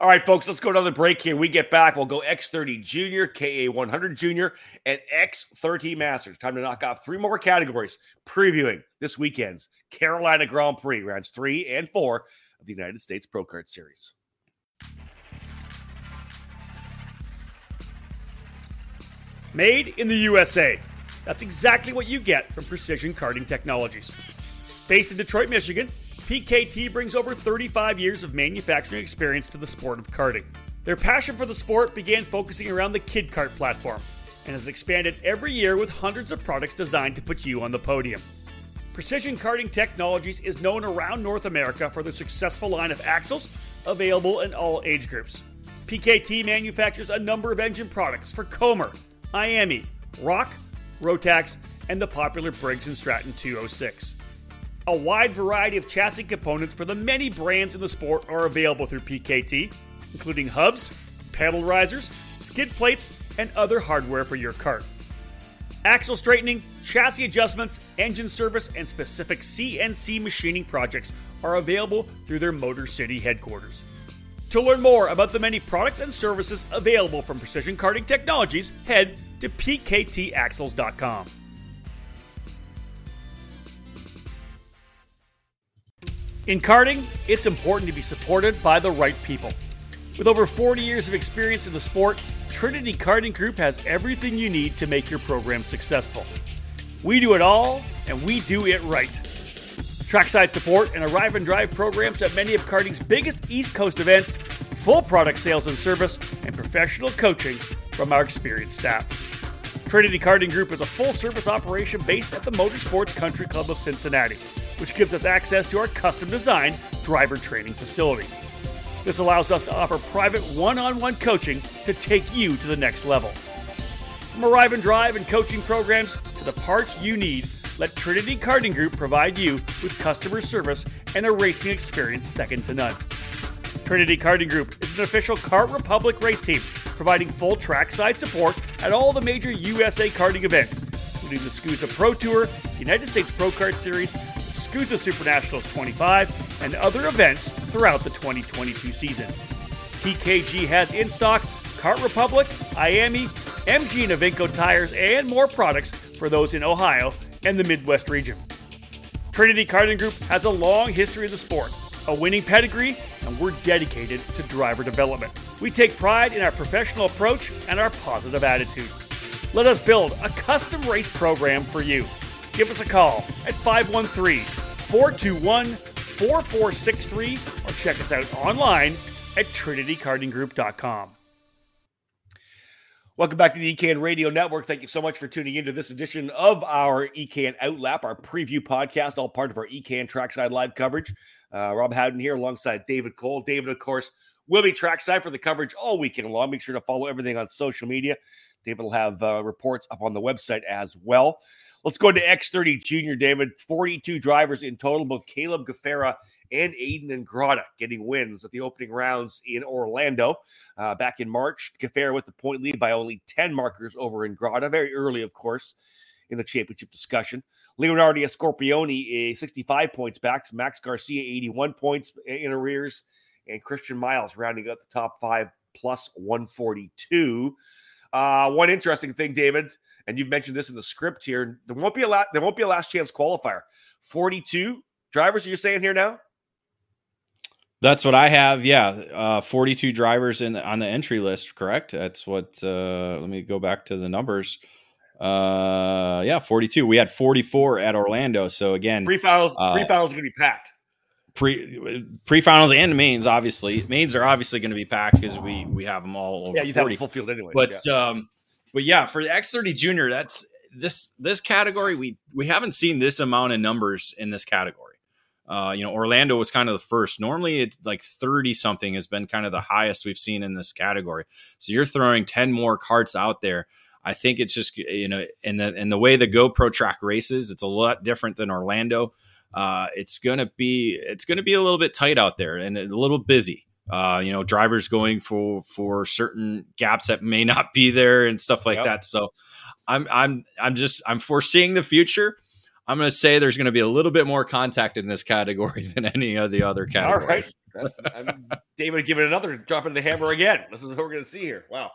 All right, folks, let's go to another break here. We get back, we'll go X thirty Junior, K A one hundred Junior, and X thirty Masters. Time to knock off three more categories, previewing this weekend's Carolina Grand Prix, rounds three and four of the United States Pro Kart Series. Made in the U S A. That's exactly what you get from Precision Karting Technologies. Based in Detroit, Michigan, P K T brings over thirty-five years of manufacturing experience to the sport of karting. Their passion for the sport began focusing around the kid kart platform and has expanded every year with hundreds of products designed to put you on the podium. Precision Karting Technologies is known around North America for their successful line of axles available in all age groups. P K T manufactures a number of engine products for Comer, I A M E, Rock, Rotax, and the popular Briggs and Stratton two oh six. A wide variety of chassis components for the many brands in the sport are available through P K T, including hubs, pedal risers, skid plates, and other hardware for your kart. Axle straightening, chassis adjustments, engine service, and specific C N C machining projects are available through their Motor City headquarters. To learn more about the many products and services available from Precision Karting Technologies, head to P K T axles dot com. In karting, it's important to be supported by the right people. With over forty years of experience in the sport, Trinity Karting Group has everything you need to make your program successful. We do it all, and we do it right. Trackside support and arrive and drive programs at many of karting's biggest East Coast events, full product sales and service, and professional coaching from our experienced staff. Trinity Karting Group is a full-service operation based at the Motorsports Country Club of Cincinnati, which gives us access to our custom-designed driver training facility. This allows us to offer private one-on-one coaching to take you to the next level. From arrive and drive and coaching programs to the parts you need, let Trinity Karting Group provide you with customer service and a racing experience second to none. Trinity Karting Group is an official Kart Republic race team, providing full trackside support at all the major U S A karting events, including the SCUSA Pro Tour, United States Pro Kart Series, SCUSA Super Nationals twenty-five, and other events throughout the twenty twenty-two season. T K G has in stock Kart Republic, I A M E, M G and Avinco tires, and more products for those in Ohio and the Midwest region. Trinity Karting Group has a long history of the sport, a winning pedigree, and we're dedicated to driver development. We take pride in our professional approach and our positive attitude. Let us build a custom race program for you. Give us a call at five one three, four two one, four four six three or check us out online at trinity karting group dot com. Welcome back to the E K N Radio Network. Thank you so much for tuning into this edition of our E K N Outlap, our preview podcast, all part of our E K N Trackside Live coverage. Uh, Rob Howden here alongside David Cole. David, of course, will be trackside for the coverage all weekend long. Make sure to follow everything on social media. David will have uh, reports up on the website as well. Let's go to X thirty Junior, David. forty-two drivers in total, both Caleb Gaffera and Aiden Ingrata getting wins at the opening rounds in Orlando uh, back in March. Gaffera with the point lead by only ten markers over Ingrata, very early, of course, in the championship discussion. Leonardo Scorpioni, sixty-five points back. Max Garcia, eighty-one points in arrears. And Christian Miles rounding up the top five, plus one forty-two. Uh, one interesting thing, David, and you've mentioned this in the script here, there won't be a lot, there won't be a last chance qualifier. forty-two drivers, you're saying here now? That's what I have. Yeah. Uh, forty-two drivers in the, on the entry list, correct? That's what, uh, let me go back to the numbers. Uh, yeah, forty-two. We had forty-four at Orlando. So again, pre-finals, uh, pre-finals are going to be packed. Pre pre-finals and mains, obviously. Mains are obviously going to be packed because we we have them all over. Yeah, you have a full field anyway. But yeah. um, but yeah, for the X thirty Junior, that's this this category. We we haven't seen this amount of numbers in this category. Uh, you know, Orlando was kind of the first. Normally, it's like thirty something has been kind of the highest we've seen in this category. So you're throwing ten more carts out there. I think it's just, you know, and the, and the way the GoPro track races, it's a lot different than Orlando. Uh, it's going to be, it's going to be a little bit tight out there and a little busy, uh, you know, drivers going for, for certain gaps that may not be there and stuff like yep. that. So I'm, I'm, I'm just, I'm foreseeing the future. I'm going to say there's going to be a little bit more contact in this category than any of the other categories. All right. I'm, David, give it another, dropping the hammer again. This is what we're going to see here. Wow.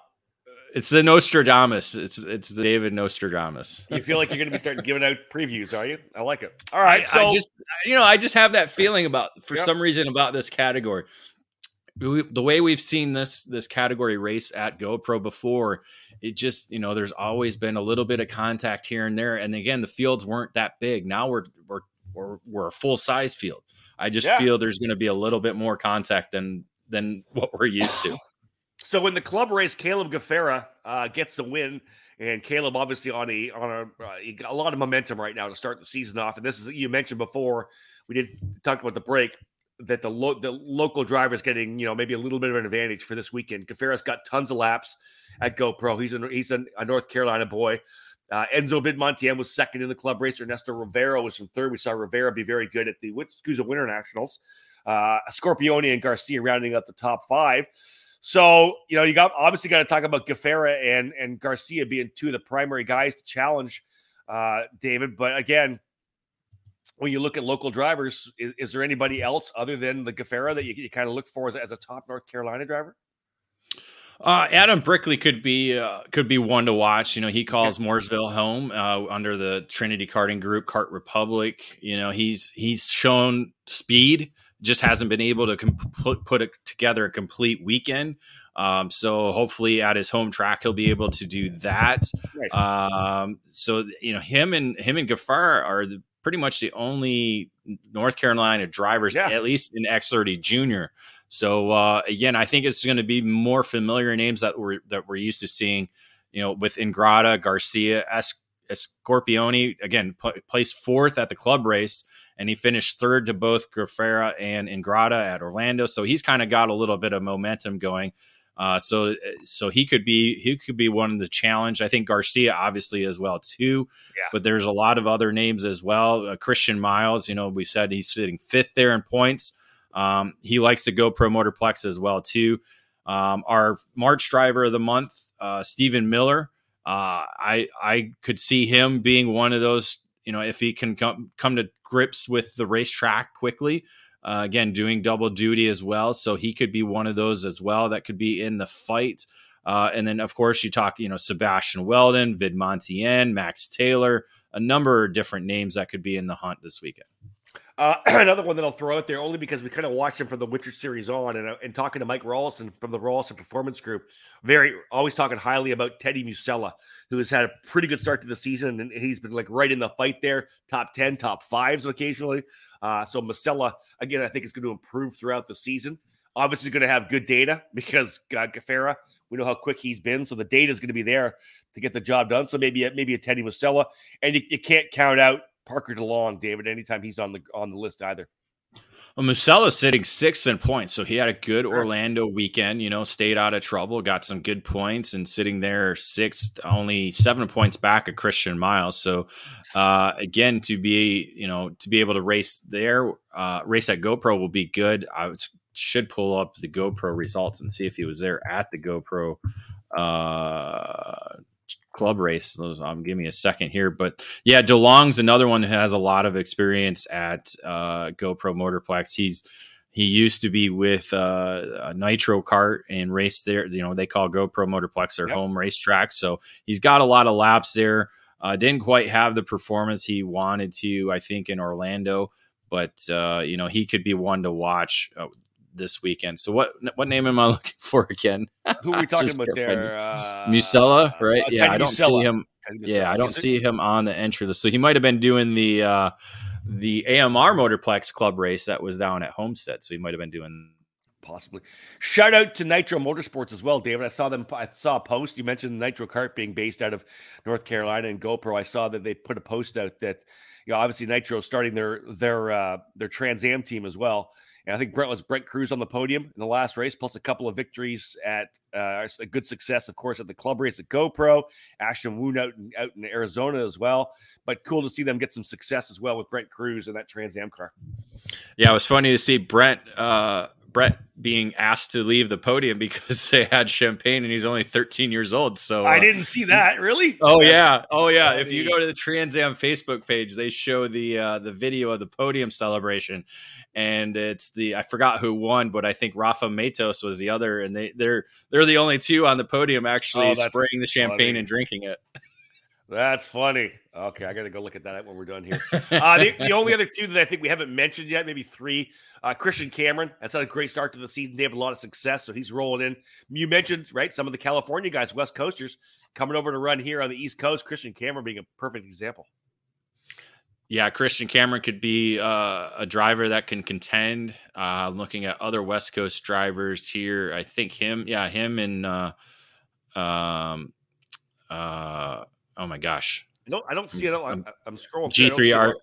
It's the Nostradamus. It's it's the David Nostradamus. You feel like you're going to be starting giving out previews, are you? I like it. All right. I, so I just, you know, I just have that feeling about, for yep. some reason, about this category. We, the way we've seen this this category race at GoPro before, it just, you know, there's always been a little bit of contact here and there. And again, the fields weren't that big. Now we're we're we're, we're a full size field. I just yeah. feel there's going to be a little bit more contact than than what we're used to. So in the club race, Caleb Gaffera uh, gets the win, and Caleb obviously on a on a, uh, he got a lot of momentum right now to start the season off. And this is, you mentioned before we did talk about the break, that the lo- the local driver is getting, you know, maybe a little bit of an advantage for this weekend. Gaffera's got tons of laps at GoPro. He's a, he's a, a North Carolina boy. Uh, Enzo Vidmontien was second in the club race. Ernesto Rivera was from third. We saw Rivera be very good at the Witsakusa Winter Nationals. Uh, Scorpione and Garcia rounding out the top five. So, you know, you got obviously got to talk about Gaffera and, and Garcia being two of the primary guys to challenge uh, David. But again, when you look at local drivers, is, is there anybody else other than the Gaffera that you, you kind of look for as, as a top North Carolina driver? Uh, Adam Brickley could be uh, could be one to watch. You know, he calls Morrisville home uh, under the Trinity Karting Group, Kart Republic. You know, he's he's shown speed, just hasn't been able to comp- put a, together a complete weekend. Um, so hopefully at his home track, he'll be able to do that. Right. Um, so, you know, him and him and Gaffar are the, pretty much the only North Carolina drivers, yeah. at least in X thirty Junior. So uh, again, I think it's going to be more familiar names that we're, that we're used to seeing, you know, with Ingrata, Garcia, Escobar, Scorpione again p- placed fourth at the club race, and he finished third to both Gaffera and Ingrata at Orlando. So he's kind of got a little bit of momentum going. Uh, so so he could be he could be one of the challenge. I think Garcia obviously as well too. Yeah. But there's a lot of other names as well. Uh, Christian Miles, you know, we said he's sitting fifth there in points. Um, he likes the GoPro Motorplex as well too. Um, our March driver of the month, uh, Stephen Miller. Uh, I I could see him being one of those, you know, if he can come come to grips with the racetrack quickly, uh, again, doing double duty as well. So he could be one of those as well that could be in the fight. Uh, and then, of course, you talk, you know, Sebastian Weldon, Vidmontien, Max Taylor, a number of different names that could be in the hunt this weekend. Uh, another one that I'll throw out there only because we kind of watched him from the Witcher series on, and, and talking to Mike Rawlinson from the Rawlinson Performance Group, very always talking highly about Teddy Musella, who has had a pretty good start to the season, and he's been like right in the fight there, top ten, top fives occasionally. Uh, so Musella, again, I think is going to improve throughout the season. Obviously going to have good data because uh, Gaffera, we know how quick he's been, so the data is going to be there to get the job done. So maybe, maybe a Teddy Musella, and you, you can't count out Parker DeLong, David, anytime he's on the on the list either. Well, Musella's sitting sixth in points, so he had a good Orlando weekend, you know, stayed out of trouble, got some good points, and sitting there sixth, only seven points back of Christian Miles. So, uh, again, to be, you know, to be able to race there, uh, race at GoPro will be good. I should pull up the GoPro results and see if he was there at the GoPro uh club race. Um, give me a second here, but yeah, DeLong's another one who has a lot of experience at uh, GoPro Motorplex. He's he used to be with uh, a Nitro Kart and raced there. You know, they call GoPro Motorplex their yep. home racetrack, so he's got a lot of laps there. Uh, didn't quite have the performance he wanted to, I think, in Orlando, but uh, you know, he could be one to watch Uh, this weekend. So what what name am I looking for again? Who are we talking about there? Uh, Musella, right? Uh, yeah, Ted I don't Musella. see him. Yeah, I don't see him on the entry list. So he might have been doing the uh, the A M R Motorplex Club race that was down at Homestead. So he might have been doing possibly. Shout out to Nitro Motorsports as well, David. I saw them. I saw a post. You mentioned Nitro Kart being based out of North Carolina and GoPro. I saw that they put a post out that, you know, obviously Nitro starting their their uh, their Trans Am team as well. And I think Brent was Brent Cruz on the podium in the last race, plus a couple of victories at uh, a good success, of course, at the club race at GoPro. Ashton Woon out in, out in Arizona as well. But cool to see them get some success as well with Brent Cruz and that Trans Am car. Yeah, it was funny to see Brent uh, Brett being asked to leave the podium because they had champagne and he's only thirteen years old. So uh, I didn't see that, really. Oh yeah, oh yeah. If you go to the Trans Am Facebook page, they show the uh, the video of the podium celebration, and it's the I forgot who won, but I think Rafa Matos was the other, and they they're they're the only two on the podium actually oh, spraying the champagne funny. and drinking it. That's funny. Okay, I got to go look at that when we're done here. Uh, the, the only other two that I think we haven't mentioned yet, maybe three, uh, Christian Cameron. That's had a great start to the season. They have a lot of success, so he's rolling in. You mentioned, right, some of the California guys, West Coasters, coming over to run here on the East Coast. Christian Cameron being a perfect example. Yeah, Christian Cameron could be uh, a driver that can contend. Uh, looking at other West Coast drivers here, I think him, yeah, him and uh, um, uh. Oh my gosh! No, I don't see it. I'm, I'm scrolling. G three R,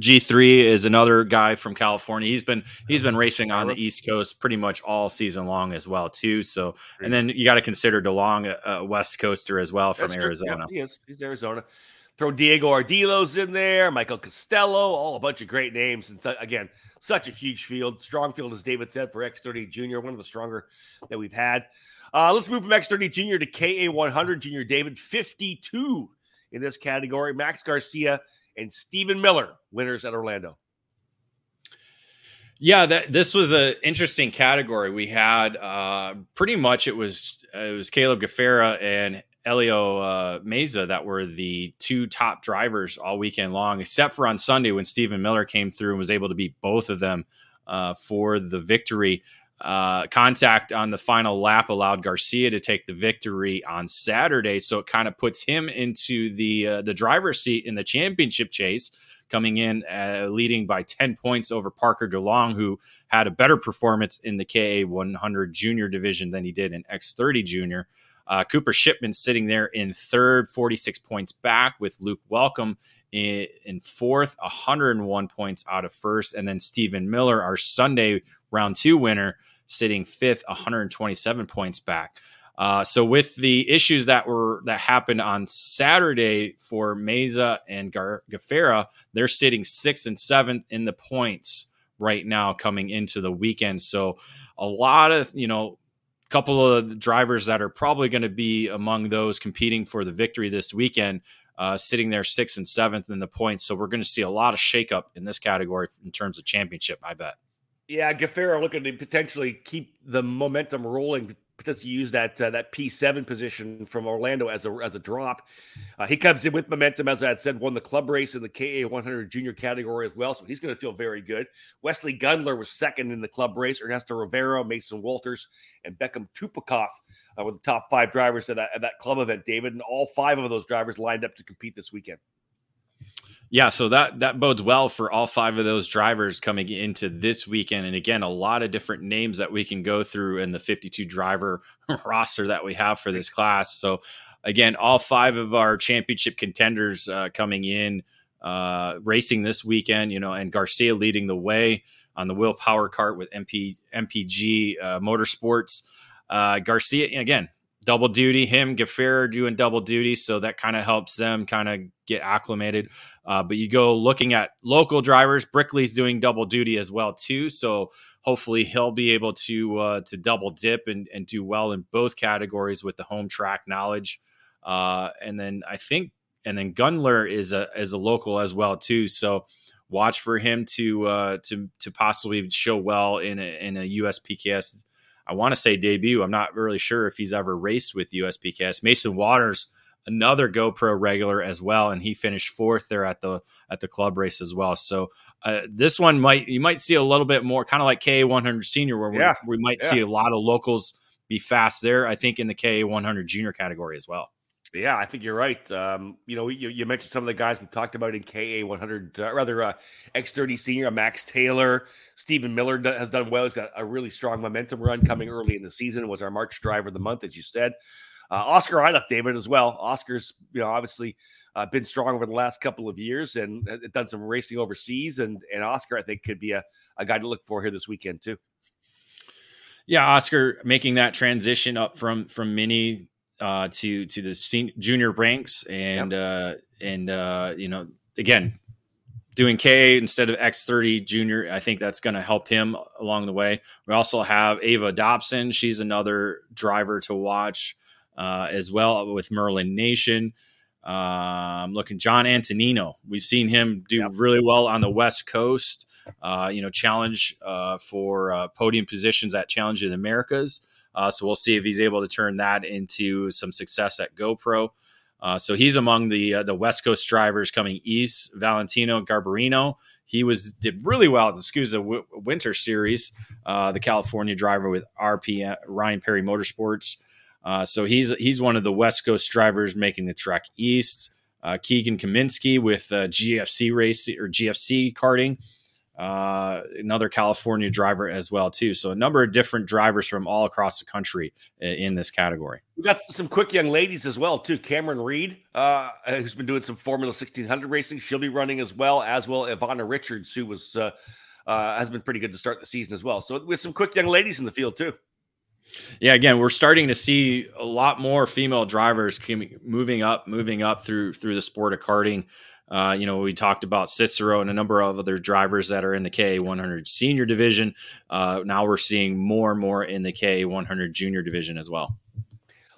G three is another guy from California. He's been he's been racing on the East Coast pretty much all season long as well too. So, and then you got to consider DeLong a, a West Coaster as well from That's Arizona. Yeah, he is. He's Arizona. Throw Diego Ardillo's in there, Michael Costello, all a bunch of great names. And so, again, such a huge field, strong field as David said for X thirty Junior, one of the stronger that we've had. Uh, let's move from X thirty Junior to K A one hundred Junior. David, fifty-two. In this category, Max Garcia and Stephen Miller, winners at Orlando. Yeah, that, this was an interesting category. We had uh, pretty much it was uh, it was Caleb Gaffera and Elio uh, Meza that were the two top drivers all weekend long, except for on Sunday when Stephen Miller came through and was able to beat both of them uh, for the victory. Uh, contact on the final lap allowed Garcia to take the victory on Saturday, so it kind of puts him into the uh, the driver's seat in the championship chase, coming in uh, leading by ten points over Parker DeLong, who had a better performance in the K A one hundred Junior division than he did in X thirty Junior. Uh, Cooper Shipman sitting there in third, forty-six points back, with Luke Welcome in, in fourth, one hundred one points out of first. And then Stephen Miller, our Sunday round two winner, sitting fifth, one hundred twenty-seven points back. Uh, so with the issues that were that happened on Saturday for Meza and Gar- Gaffera, they're sitting sixth and seventh in the points right now coming into the weekend. So a lot of, you know, couple of drivers that are probably going to be among those competing for the victory this weekend, uh, sitting there sixth and seventh in the points. So we're going to see a lot of shakeup in this category in terms of championship, I bet. Yeah, Gaffera looking to potentially keep the momentum rolling, potentially use that uh, that P seven position from Orlando as a as a drop. Uh, he comes in with momentum, as I had said, won the club race in the K A one hundred Junior category as well, so he's going to feel very good. Wesley Gundler was second in the club race. Ernesto Rivero, Mason Walters, and Beckham Tupikoff uh, were the top five drivers at that, at that club event, David, and all five of those drivers lined up to compete this weekend. Yeah, so that that bodes well for all five of those drivers coming into this weekend. And again, a lot of different names that we can go through in the fifty-two driver roster that we have for this class. So again, all five of our championship contenders uh, coming in, uh, racing this weekend, you know, and Garcia leading the way on the Will Power Kart with M P, M P G uh, Motorsports. Uh, Garcia, again, double duty, him, Gaffera doing double duty. So that kind of helps them kind of get acclimated. Uh, but you go looking at local drivers, Brickley's doing double duty as well, too. So hopefully he'll be able to uh, to double dip and, and do well in both categories with the home track knowledge. Uh, and then I think and then Gundler is a is a local as well, too. So watch for him to uh, to to possibly show well in a, in a U S P K S. I want to say debut. I'm not really sure if he's ever raced with U S P K S. Mason Waters, another GoPro regular as well, and he finished fourth there at the at the club race as well. So uh, this one might you might see a little bit more, kind of like K A one hundred Senior, where yeah. we, we might yeah. see a lot of locals be fast there, I think, in the K A one hundred Junior category as well. Yeah, I think you're right. Um, you know, you, you mentioned some of the guys we talked about in K A one hundred, uh, rather uh, X thirty Senior, Max Taylor, Stephen Miller do, has done well. He's got a really strong momentum run coming early in the season. Was our March driver of the month, as you said. Uh, Oscar Eilef, David, as well. Oscar's, you know, obviously uh, been strong over the last couple of years and uh, done some racing overseas. And, and Oscar, I think, could be a, a guy to look for here this weekend, too. Yeah, Oscar making that transition up from from Mini uh, to to the senior, junior ranks, and yep. uh, and uh, you know, again, doing K instead of X thirty Junior. I think that's going to help him along the way. We also have Ava Dobson. She's another driver to watch uh, as well with Merlin Nation. Um, looking John Antonino, we've seen him do yep. really well on the West Coast. Uh, you know, challenge uh, for uh, podium positions at Challenge of the Americas. Uh, so we'll see if he's able to turn that into some success at GoPro. Uh, so he's among the uh, the West Coast drivers coming east. Valentino Garbarino, he was did really well at the Scusa w- Winter Series. Uh, the California driver with R P M, Ryan Perry Motorsports. Uh, so he's he's one of the West Coast drivers making the trek east. Uh, Keegan Kaminsky with uh, G F C Racing or G F C Karting, uh, another California driver as well too. So a number of different drivers from all across the country in this category. We got some quick young ladies as well too. Cameron Reed, uh, who's been doing some Formula sixteen hundred racing, she'll be running as well as well Ivana Richards, who was uh, uh, has been pretty good to start the season as well. So we have some quick young ladies in the field too. Yeah, again, we're starting to see a lot more female drivers moving up, moving up through through the sport of karting. Uh, you know, we talked about Cicero and a number of other drivers that are in the K one hundred senior division. Uh, now we're seeing more and more in the K one hundred junior division as well.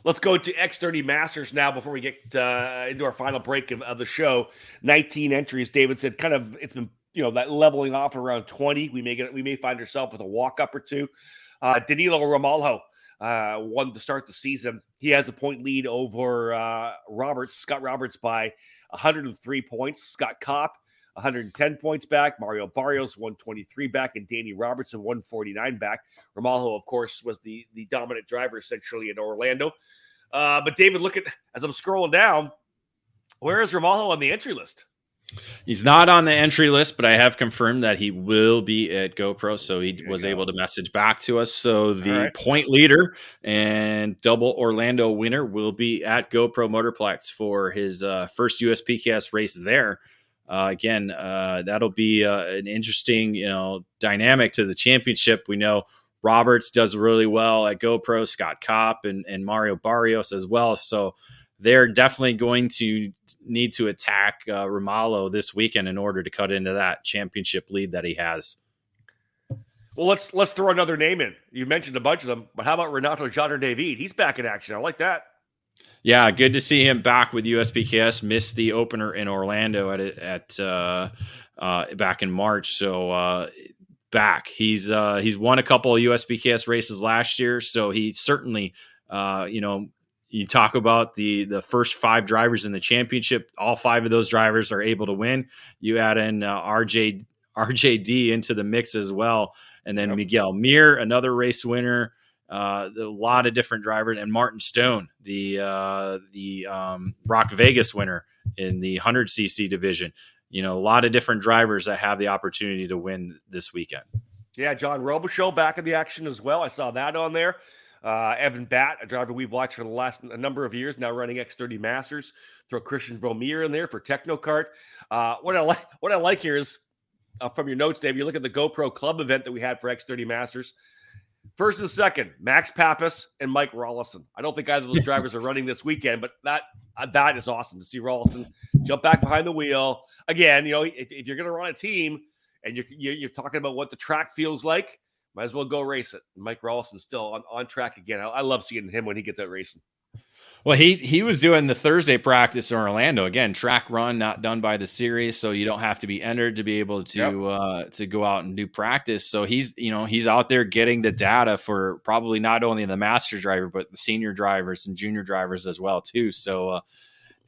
Let's go to X thirty Masters now before we get uh, into our final break of, of the show. nineteen entries, David said, kind of it's been, you know, that leveling off around twenty. We may get we may find ourselves with a walk up or two. Uh, Danilo Ramalho uh, won to start the season. He has a point lead over uh, Roberts, Scott Roberts by one hundred three points. Scott Kopp, one hundred ten points back. Mario Barrios, one hundred twenty-three back. And Danny Robertson, one hundred forty-nine back. Ramalho, of course, was the, the dominant driver essentially in Orlando. Uh, but David, look at, as I'm scrolling down, where is Ramalho on the entry list? He's not on the entry list, but I have confirmed that he will be at GoPro. So he was go. able to message back to us. So the right. point leader and double Orlando winner will be at GoPro Motorplex for his uh, first U S P K S race there. Uh, again, uh, that'll be uh, an interesting, you know, dynamic to the championship. We know Roberts does really well at GoPro, Scott Kopp and, and Mario Barrios as well. So they're definitely going to need to attack uh, Ramalho this weekend in order to cut into that championship lead that he has. Well, let's let's throw another name in. You mentioned a bunch of them, but how about Renato Jader-David? He's back in action. I like that. Yeah, good to see him back with U S P K S. Missed the opener in Orlando at at uh, uh, back in March, so uh, back. He's uh, he's won a couple of U S P K S races last year, so he certainly uh, you know. You talk about the the first five drivers in the championship. All five of those drivers are able to win. You add in uh, R J R J D into the mix as well, and then yep. Miguel Mir, another race winner. Uh, a lot of different drivers, and Martin Stone, the uh, the um, Rock Vegas winner in the one hundred C C division. You know, a lot of different drivers that have the opportunity to win this weekend. Yeah, John Robichaux back in the action as well. I saw that on there. Uh, Evan Batt, a driver we've watched for the last a number of years, now running X thirty Masters. Throw Christian Vermeer in there for Technokart. Uh, what I like, what I like here is uh, from your notes, Dave. You look at the GoPro Club event that we had for X thirty Masters. First and second, Max Pappas and Mike Rollison. I don't think either of those drivers are running this weekend, but that uh, that is awesome to see Rollison jump back behind the wheel again. You know, if, if you're going to run a team and you're you're talking about what the track feels like. Might as well go race it. Mike Rollison's still on, on track again. I, I love seeing him when he gets out racing. Well, he he was doing the Thursday practice in Orlando. Again, track run, not done by the series, so you don't have to be entered to be able to yep. uh, to go out and do practice. So he's you know he's out there getting the data for probably not only the master driver, but the senior drivers and junior drivers as well too. So, uh,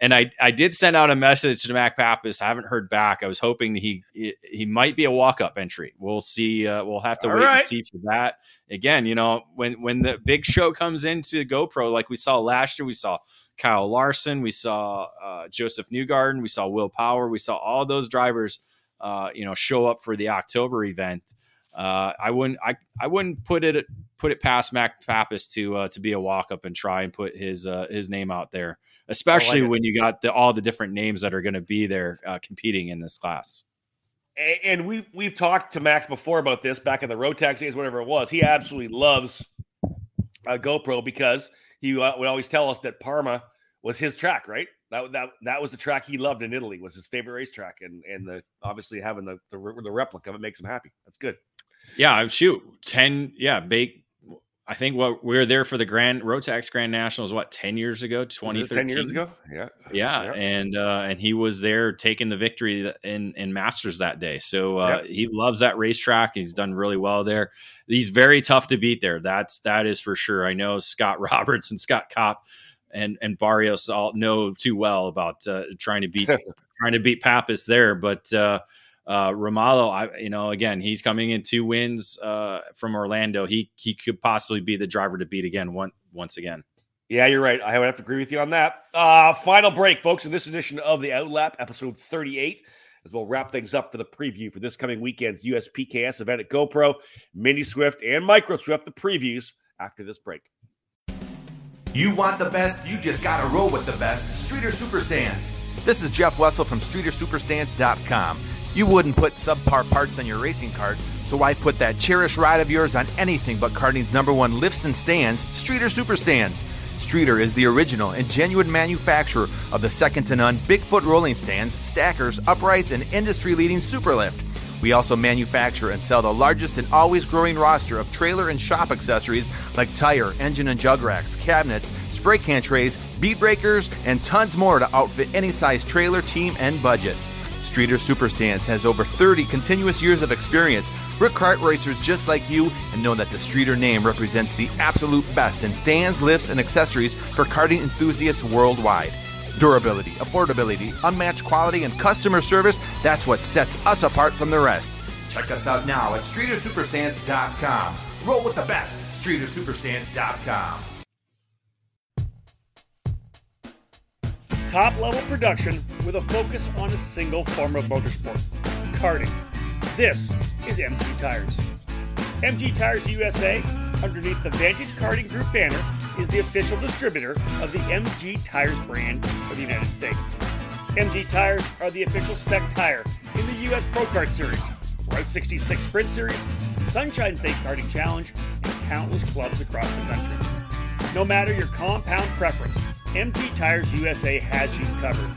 and I I did send out a message to Mac Pappas. I haven't heard back. I was hoping he he might be a walk up entry. We'll see. Uh, we'll have to All wait right. and see for that. Again, you know, when when the big show comes into GoPro, like we saw last year, we saw Kyle Larson, we saw uh, Joseph Newgarden, we saw Will Power, we saw all those drivers, uh, you know, show up for the October event. Uh, I wouldn't I I wouldn't put it put it past Mac Pappas to uh, to be a walk-up and try and put his uh, his name out there, especially like when you got the, all the different names that are going to be there uh, competing in this class. And we, we've talked to Max before about this back in the Rotax days, whatever it was. He absolutely loves uh, GoPro because he uh, would always tell us that Parma was his track, right? That that that was the track he loved in Italy, was his favorite racetrack. And and the obviously having the, the, the replica of it makes him happy. That's good. Yeah, shoot. ten, yeah, bake. I think what we were there for the Grand Rotax Grand Nationals, what, ten years ago, twenty thirteen? ten years ago. Yeah. Yeah. yeah. And, uh, and he was there taking the victory in, in Masters that day. So uh, yeah. he loves that racetrack. He's done really well there. He's very tough to beat there. That's, that is for sure. I know Scott Roberts and Scott Kopp and, and Barrios all know too well about uh, trying to beat, trying to beat Pappas there. But uh Uh, Romalo, I, you know, again, he's coming in two wins uh, from Orlando. He he could possibly be the driver to beat again one, once again. Yeah, you're right. I would have to agree with you on that. Uh, final break, folks, in this edition of the Outlap, episode thirty-eight, as we'll wrap things up for the preview for this coming weekend's U S P K S event at GoPro, Mini Swift, and Micro Swift, the previews after this break. You want the best? You just got to roll with the best. Streeter Superstands. This is Jeff Wessel from Streeter Superstands dot com. You wouldn't put subpar parts on your racing cart, so why put that cherished ride of yours on anything but karting's number one lifts and stands, Streeter Superstands. Streeter is the original and genuine manufacturer of the second-to-none Bigfoot rolling stands, stackers, uprights, and industry-leading Superlift. We also manufacture and sell the largest and always growing roster of trailer and shop accessories like tire, engine and jug racks, cabinets, spray can trays, bead breakers, and tons more to outfit any size trailer, team, and budget. Streeter Superstands has over thirty continuous years of experience. We're kart racers just like you and know that the Streeter name represents the absolute best in stands, lifts, and accessories for karting enthusiasts worldwide. Durability, affordability, unmatched quality, and customer service, that's what sets us apart from the rest. Check us out now at Streeter Superstands dot com. Roll with the best, Streeter Superstands dot com. Top-level production with a focus on a single form of motorsport, karting. This is M G Tires. M G Tires U S A, underneath the Vantage Karting Group banner, is the official distributor of the M G Tires brand for the United States. M G Tires are the official spec tire in the U S Pro Kart Series, Route sixty-six Sprint Series, Sunshine State Karting Challenge, and countless clubs across the country. No matter your compound preference, M G Tires U S A has you covered.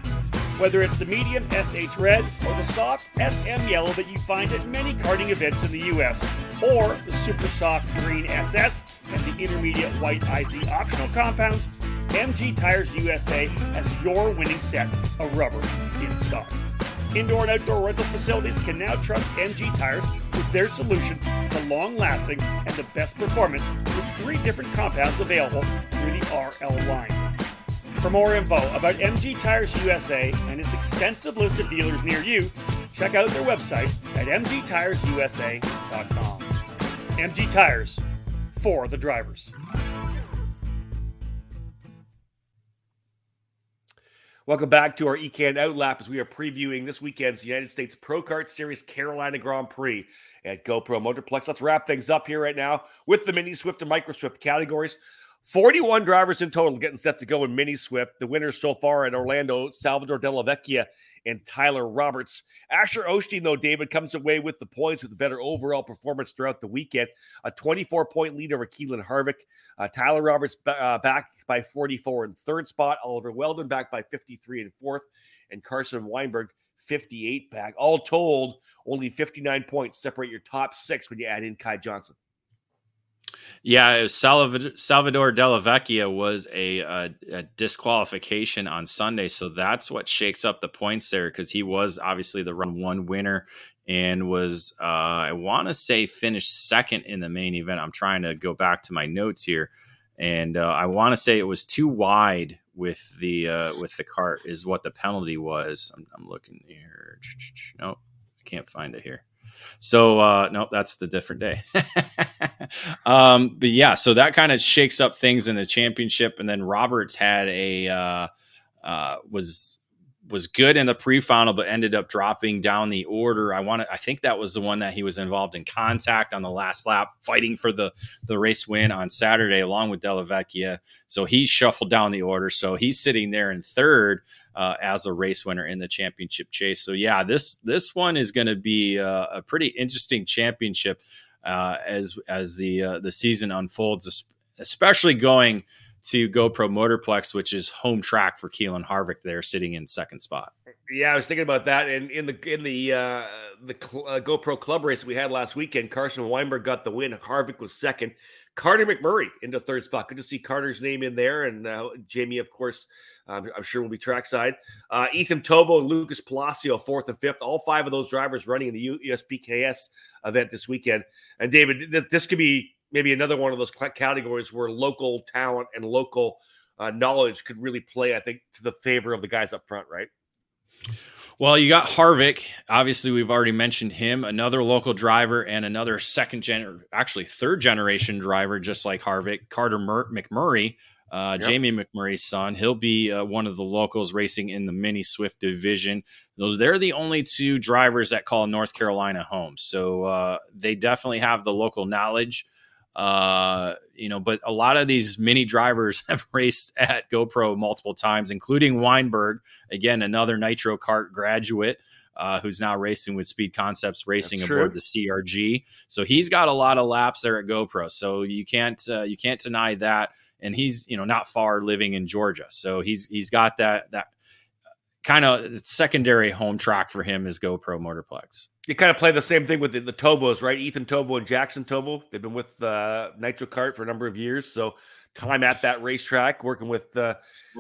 Whether it's the medium S H Red or the soft S M Yellow that you find at many karting events in the U S, or the super soft green S S and the intermediate white I Z optional compounds, M G Tires U S A has your winning set of rubber in stock. Indoor and outdoor rental facilities can now trust M G Tires with their solution to long-lasting and the best performance with three different compounds available through the R L line. For more info about M G Tires U S A and its extensive list of dealers near you, check out their website at M G Tires U S A dot com. M G Tires, for the drivers. Welcome back to our E K N Outlap as we are previewing this weekend's United States Pro Kart Series Carolina Grand Prix at GoPro Motorplex. Let's wrap things up here right now with the Mini Swift and Micro Swift categories. forty-one drivers in total getting set to go in Mini Swift. The winners so far in Orlando, Salvador Della Vecchia and Tyler Roberts. Asher Osteen, though, David, comes away with the points with a better overall performance throughout the weekend. A twenty-four point lead over Keelan Harvick. Uh, Tyler Roberts b- uh, back by forty-four in third spot. Oliver Weldon back by fifty-three in fourth. And Carson Weinberg, fifty-eight back. All told, only fifty-nine points separate your top six when you add in Kai Johnson. Yeah, it was Salvador, Salvador Della Vecchia was a, a, a disqualification on Sunday, so that's what shakes up the points there because he was obviously the round one winner and was, uh, I want to say, finished second in the main event. I'm trying to go back to my notes here, and uh, I want to say it was too wide with the uh, with the cart is what the penalty was. I'm, I'm looking here. Nope, I can't find it here. So, uh, no, that's the different day. um, but yeah, so that kind of shakes up things in the championship. And then Roberts had a, uh, uh, was was good in the pre-final, but ended up dropping down the order. I want to, I think that was the one that he was involved in contact on the last lap, fighting for the, the race win on Saturday, along with Della Vecchia. So he shuffled down the order. So he's sitting there in third uh, as a race winner in the championship chase. So yeah, this, this one is going to be a, a pretty interesting championship uh, as, as the, uh, the season unfolds, especially going to GoPro Motorplex, which is home track for Keelan Harvick, there sitting in second spot. Yeah, I was thinking about that. And in the in the uh, the cl- uh, GoPro Club race we had last weekend, Carson Weinberg got the win. Harvick was second. Carter McMurray into third spot. Good to see Carter's name in there. And uh, Jamie, of course, um, I'm sure will be trackside. Uh, Ethan Tovo and Lucas Palacio, fourth and fifth. All five of those drivers running in the U S P K S event this weekend. And David, th- this could be maybe another one of those categories where local talent and local uh, knowledge could really play, I think, to the favor of the guys up front, right? Well, you got Harvick. Obviously, we've already mentioned him, another local driver and another second gen, actually third generation driver, just like Harvick, Carter Mer- McMurray, uh, yep. Jamie McMurray's son. He'll be uh, one of the locals racing in the Mini Swift division. They're the only two drivers that call North Carolina home. So uh, they definitely have the local knowledge. Uh, you know, but a lot of these mini drivers have raced at GoPro multiple times, including Weinberg, again, another Nitro Kart graduate, uh, who's now racing with Speed Concepts Racing That's aboard true. the C R G. So he's got a lot of laps there at GoPro. So you can't, uh, you can't deny that. And he's, you know, not far living in Georgia. So he's, he's got that, that kind of secondary home track for him is GoPro Motorplex. You kind of play the same thing with the, the Tovos, right? Ethan Tovo and Jackson Tovo. They've been with uh, Nitro Kart for a number of years, so time at that racetrack, working with uh,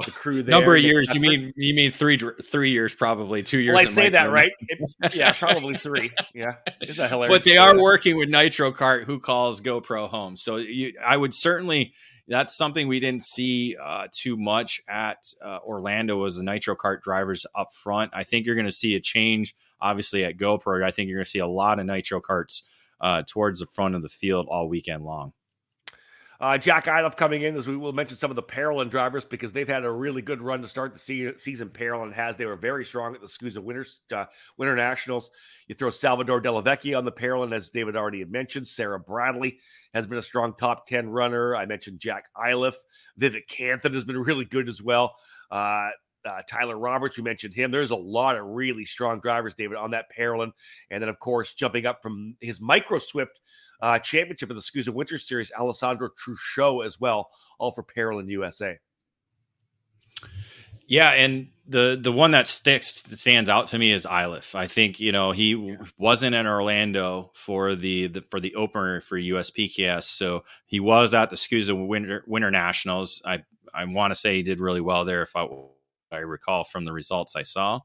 the crew there. Number of years? You mean you mean three three years? Probably two years. Well, I say that right? It, yeah, probably three. Yeah, isn't that hilarious? But they are working with Nitro Kart, who calls GoPro home. So you, I would certainly. That's something we didn't see uh, too much at uh, Orlando was the Nitro Kart drivers up front. I think you're going to see a change, obviously, at GoPro. I think you're going to see a lot of Nitro Karts uh, towards the front of the field all weekend long. Uh, Jack Iliff coming in, as we will mention some of the Parolin drivers, because they've had a really good run to start the se- season. Parolin has. They were very strong at the S C U S A Winters, uh, Winter Nationals. You throw Salvador Della Vecchia on the Parolin, as David already had mentioned. Sarah Bradley has been a strong top ten runner. I mentioned Jack Iliff. Vivek Canthan has been really good as well. Uh, uh, Tyler Roberts, we mentioned him. There's a lot of really strong drivers, David, on that Parolin. And then, of course, jumping up from his Micro Swift Uh, championship of the S C U S A Winter Series, Alessandro Truchot as well, all for Parolin U S A. Yeah, and the the one that sticks that stands out to me is Iliff. I think you know he yeah. wasn't in Orlando for the, the for the opener for U S P K S, so he was at the S C U S A Winter Winter Nationals. I I want to say he did really well there, if I I recall from the results I saw.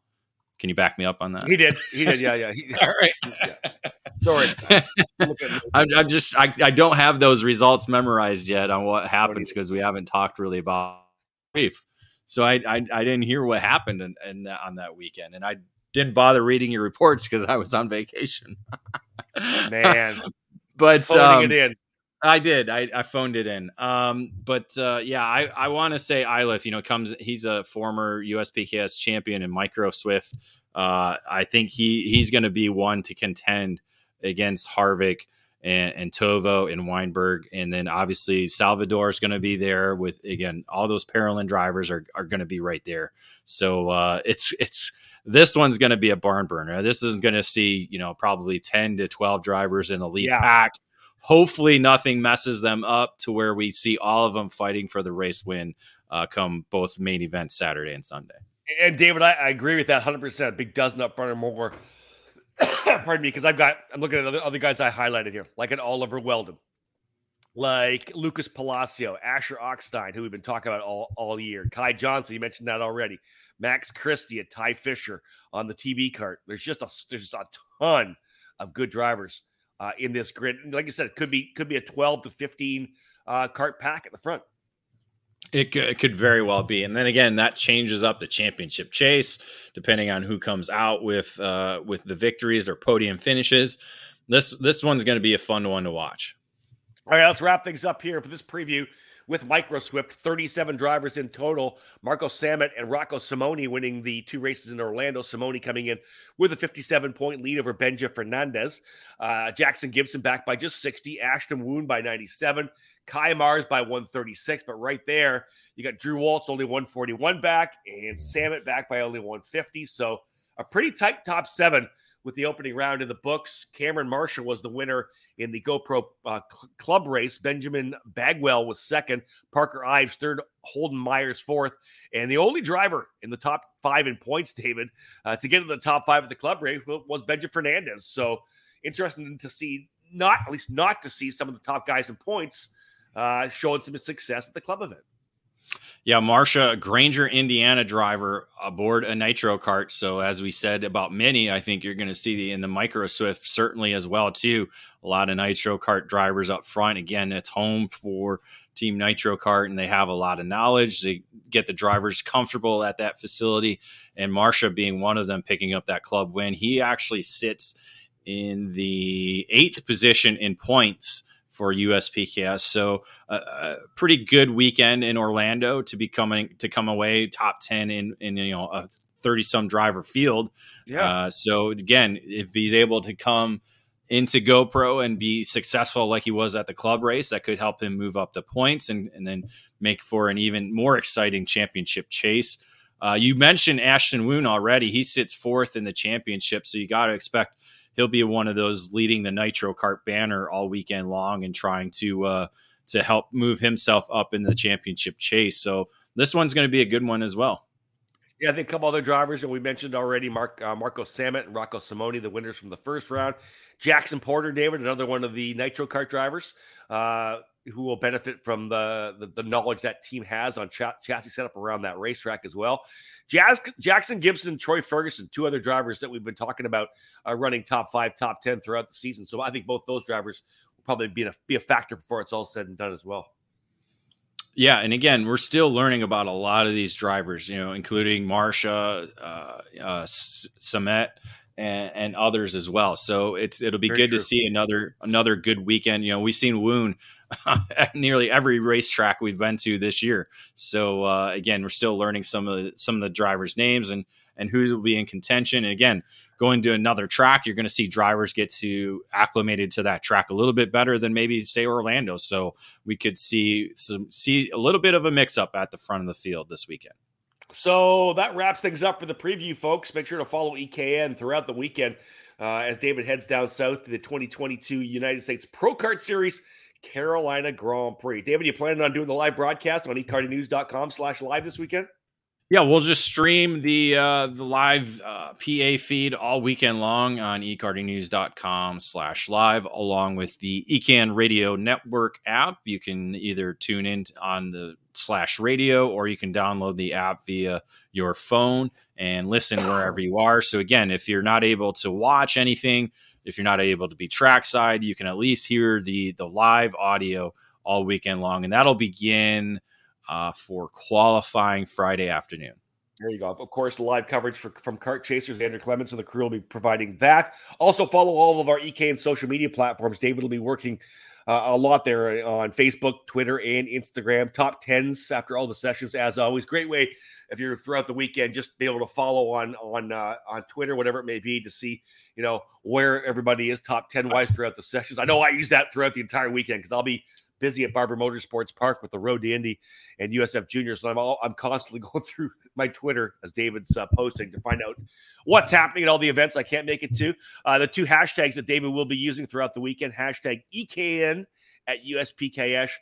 Can you back me up on that? He did. He did. Yeah, yeah. He, all right. Yeah. Sorry. I'm, I'm just, I, I don't have those results memorized yet on what happens because we haven't talked really about brief. So I, I, I didn't hear what happened in, in, on that weekend. And I didn't bother reading your reports because I was on vacation. Man. But um, it in. I did. I, I phoned it in. Um, but uh, yeah, I, I want to say Iliff, you know, comes, he's a former U S P K S champion in Micro Swift. Uh, I think he, he's going to be one to contend against Harvick and, and Tovo and Weinberg. And then obviously Salvador is going to be there with, again, all those Parolin drivers are, are going to be right there. So uh, it's, it's, this one's going to be a barn burner. This is going to see, you know, probably ten to twelve drivers in the lead yeah. pack. Hopefully nothing messes them up to where we see all of them fighting for the race win uh, come both main events Saturday and Sunday. And David, I, I agree with that one hundred percent. A big dozen up front or more. Pardon me, because I've got, I'm looking at other, other guys I highlighted here, like an Oliver Weldon, like Lucas Palacio, Asher Ochstein, who we've been talking about all, all year, Kai Johnson, you mentioned that already, Max Christie, and Ty Fisher on the T B cart. There's just a, there's just a ton of good drivers uh, in this grid. And like I said, it could be, could be a twelve to fifteen uh, cart pack at the front. It could, it could very well be. And then again, that changes up the championship chase, depending on who comes out with uh, with the victories or podium finishes. This this one's going to be a fun one to watch. All right, let's wrap things up here for this preview with Micro Swift. thirty-seven drivers in total. Marco Samet and Rocco Simoni winning the two races in Orlando. Simoni coming in with a fifty-seven point lead over Benja Fernandez. Uh, Jackson Gibson back by just sixty. Ashton Woon by ninety-seven. Kai Mars by one thirty-six. But right there, you got Drew Waltz only one forty-one back and Samet back by only one fifty. So a pretty tight top seven with the opening round in the books. Cameron Marshall was the winner in the GoPro uh, cl- club race. Benjamin Bagwell was second. Parker Ives third. Holden Myers fourth. And the only driver in the top five in points, David, uh, to get to the top five of the club race was Benja Fernandez. So interesting to see, not at least not to see some of the top guys in points uh, showing some success at the club event. Yeah, Marsha Granger, Indiana driver aboard a Nitro Kart. So as we said about many, I think you're going to see the, in the Micro Swift certainly as well too. A lot of Nitro Kart drivers up front. Again, it's home for Team Nitro Kart, and they have a lot of knowledge. They get the drivers comfortable at that facility, and Marsha being one of them, picking up that club win. He actually sits in the eighth position in points for U S P K S. So a uh, uh, pretty good weekend in Orlando to be coming to come away top ten in, in, you know, a thirty some driver field. Yeah. Uh, so again, if he's able to come into GoPro and be successful like he was at the club race, that could help him move up the points and, and then make for an even more exciting championship chase. Uh, you mentioned Ashton Woon already. He sits fourth in the championship. So you got to expect he'll be one of those leading the Nitro Kart banner all weekend long and trying to uh, to help move himself up in the championship chase. So this one's going to be a good one as well. Yeah, I think a couple other drivers that we mentioned already, Mark uh, Marco Samet and Rocco Simoni, the winners from the first round. Jackson Porter, David, another one of the Nitro Kart drivers uh, who will benefit from the, the, the knowledge that team has on ch- chassis setup around that racetrack as well. Jazz, Jackson Gibson, Troy Ferguson, two other drivers that we've been talking about are running top five, top ten throughout the season. So I think both those drivers will probably be a, be a factor before it's all said and done as well. Yeah, and again, we're still learning about a lot of these drivers, you know, including Marsha, uh, uh, Samet, and, and others as well. So it's it'll be Very good true. to see another another good weekend. You know, we've seen Woon at nearly every racetrack we've been to this year. So uh, again, we're still learning some of the, some of the drivers' names and and who will be in contention. And again, going to another track, you're going to see drivers get to acclimated to that track a little bit better than maybe say Orlando. So we could see some, see a little bit of a mix up at the front of the field this weekend. So that wraps things up for the preview, folks. Make sure to follow E K N throughout the weekend uh, as David heads down south to the twenty twenty-two United States Pro Kart Series Carolina Grand Prix. David, you planning on doing the live broadcast on ekartingnews.com slash live this weekend? Yeah, we'll just stream the uh, the live uh, P A feed all weekend long on ekartingnews.com slash live, along with the E K N Radio Network app. You can either tune in on the slash radio, or you can download the app via your phone and listen wherever you are. So again, if you're not able to watch anything, if you're not able to be trackside, you can at least hear the the live audio all weekend long, and that'll begin Uh, for qualifying Friday afternoon. There you go. Of course, live coverage for, from Kart Chasers. Andrew Clements and the crew will be providing that. Also, follow all of our E K N social media platforms. David will be working uh, a lot there on Facebook, Twitter, and Instagram. Top tens after all the sessions, as always. Great way if you're throughout the weekend, just be able to follow on on uh, on Twitter, whatever it may be, to see, you know, where everybody is top ten wise throughout the sessions. I know I use that throughout the entire weekend because I'll be busy at Barber Motorsports Park with the Road to Indy and U S F Juniors. And I'm all, I'm constantly going through my Twitter as David's uh, posting to find out what's happening at all the events I can't make it to. Uh, the two hashtags that David will be using throughout the weekend, hashtag E K N at U S P K S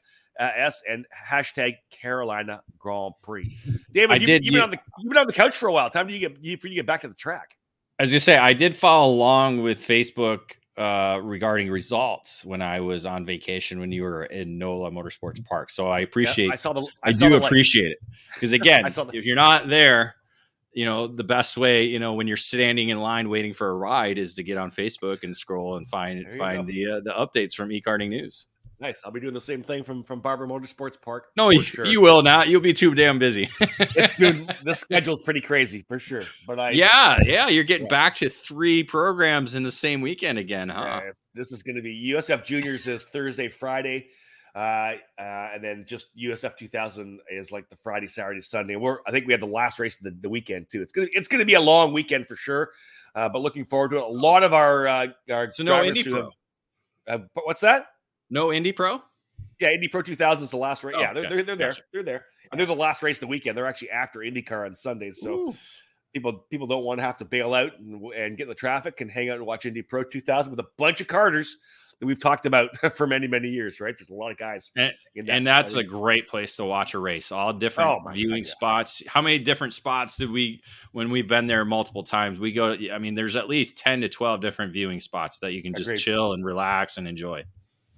uh, S and hashtag Carolina Grand Prix. David, you, did, you've, been you, on the, you've been on the couch for a while. Time do you get, you, for you to get back to the track? As you say, I did follow along with Facebook Uh, regarding results when I was on vacation when you were in NOLA Motorsports Park. So I appreciate, yeah, I saw the, I, I saw do the appreciate it because again, the- if you're not there, you know, the best way, you know, when you're standing in line waiting for a ride is to get on Facebook and scroll and find, find go. the, uh, the updates from eKarting News. Nice. I'll be doing the same thing from, from Barber Motorsports Park. No, you, sure. you will not. You'll be too damn busy. It's been, the schedule's pretty crazy for sure. But I yeah, yeah, you're getting yeah. back to three programs in the same weekend again, huh? Yeah, this is going to be U S F Juniors is Thursday, Friday, uh, uh, and then just U S F two thousand is like the Friday, Saturday, Sunday. We're I think we have the last race of the, the weekend too. It's gonna it's gonna be a long weekend for sure. Uh, but looking forward to it. A lot of our uh, our so no Indy Pro. Have, uh, what's that? No Indy Pro? Yeah, Indy Pro two thousand is the last race. Oh, yeah, they're, okay. they're, they're there. Gotcha. They're there. And they're the last race of the weekend. They're actually after IndyCar on Sundays. So Ooh. people people don't want to have to bail out and, and get in the traffic and hang out and watch Indy Pro two thousand with a bunch of carters that we've talked about for many, many years, right? There's a lot of guys. And, in that and that's race. a great place to watch a race. All different oh viewing God, yeah. spots. How many different spots did we, when we've been there multiple times, we go, I mean, there's at least ten to twelve different viewing spots that you can just Agreed. chill and relax and enjoy.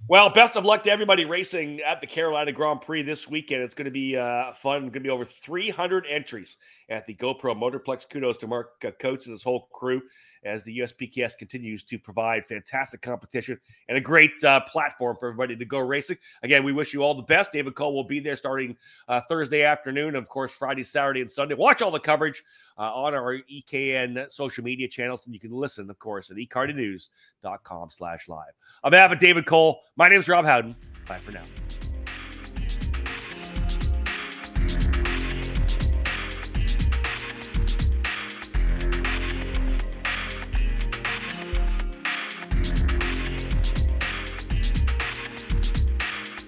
Well, best of luck to everybody racing at the Carolina Grand Prix this weekend. It's going to be uh, fun. It's going to be over three hundred entries at the GoPro Motorplex. Kudos to Mark Coates and his whole crew as the U S P K S continues to provide fantastic competition and a great uh, platform for everybody to go racing. Again, we wish you all the best. David Cole will be there starting uh, Thursday afternoon, of course, Friday, Saturday, and Sunday. Watch all the coverage uh, on our E K N social media channels, and you can listen, of course, at e karting news dot com slash live. On behalf of David Cole, my name is Rob Howden. Bye for now.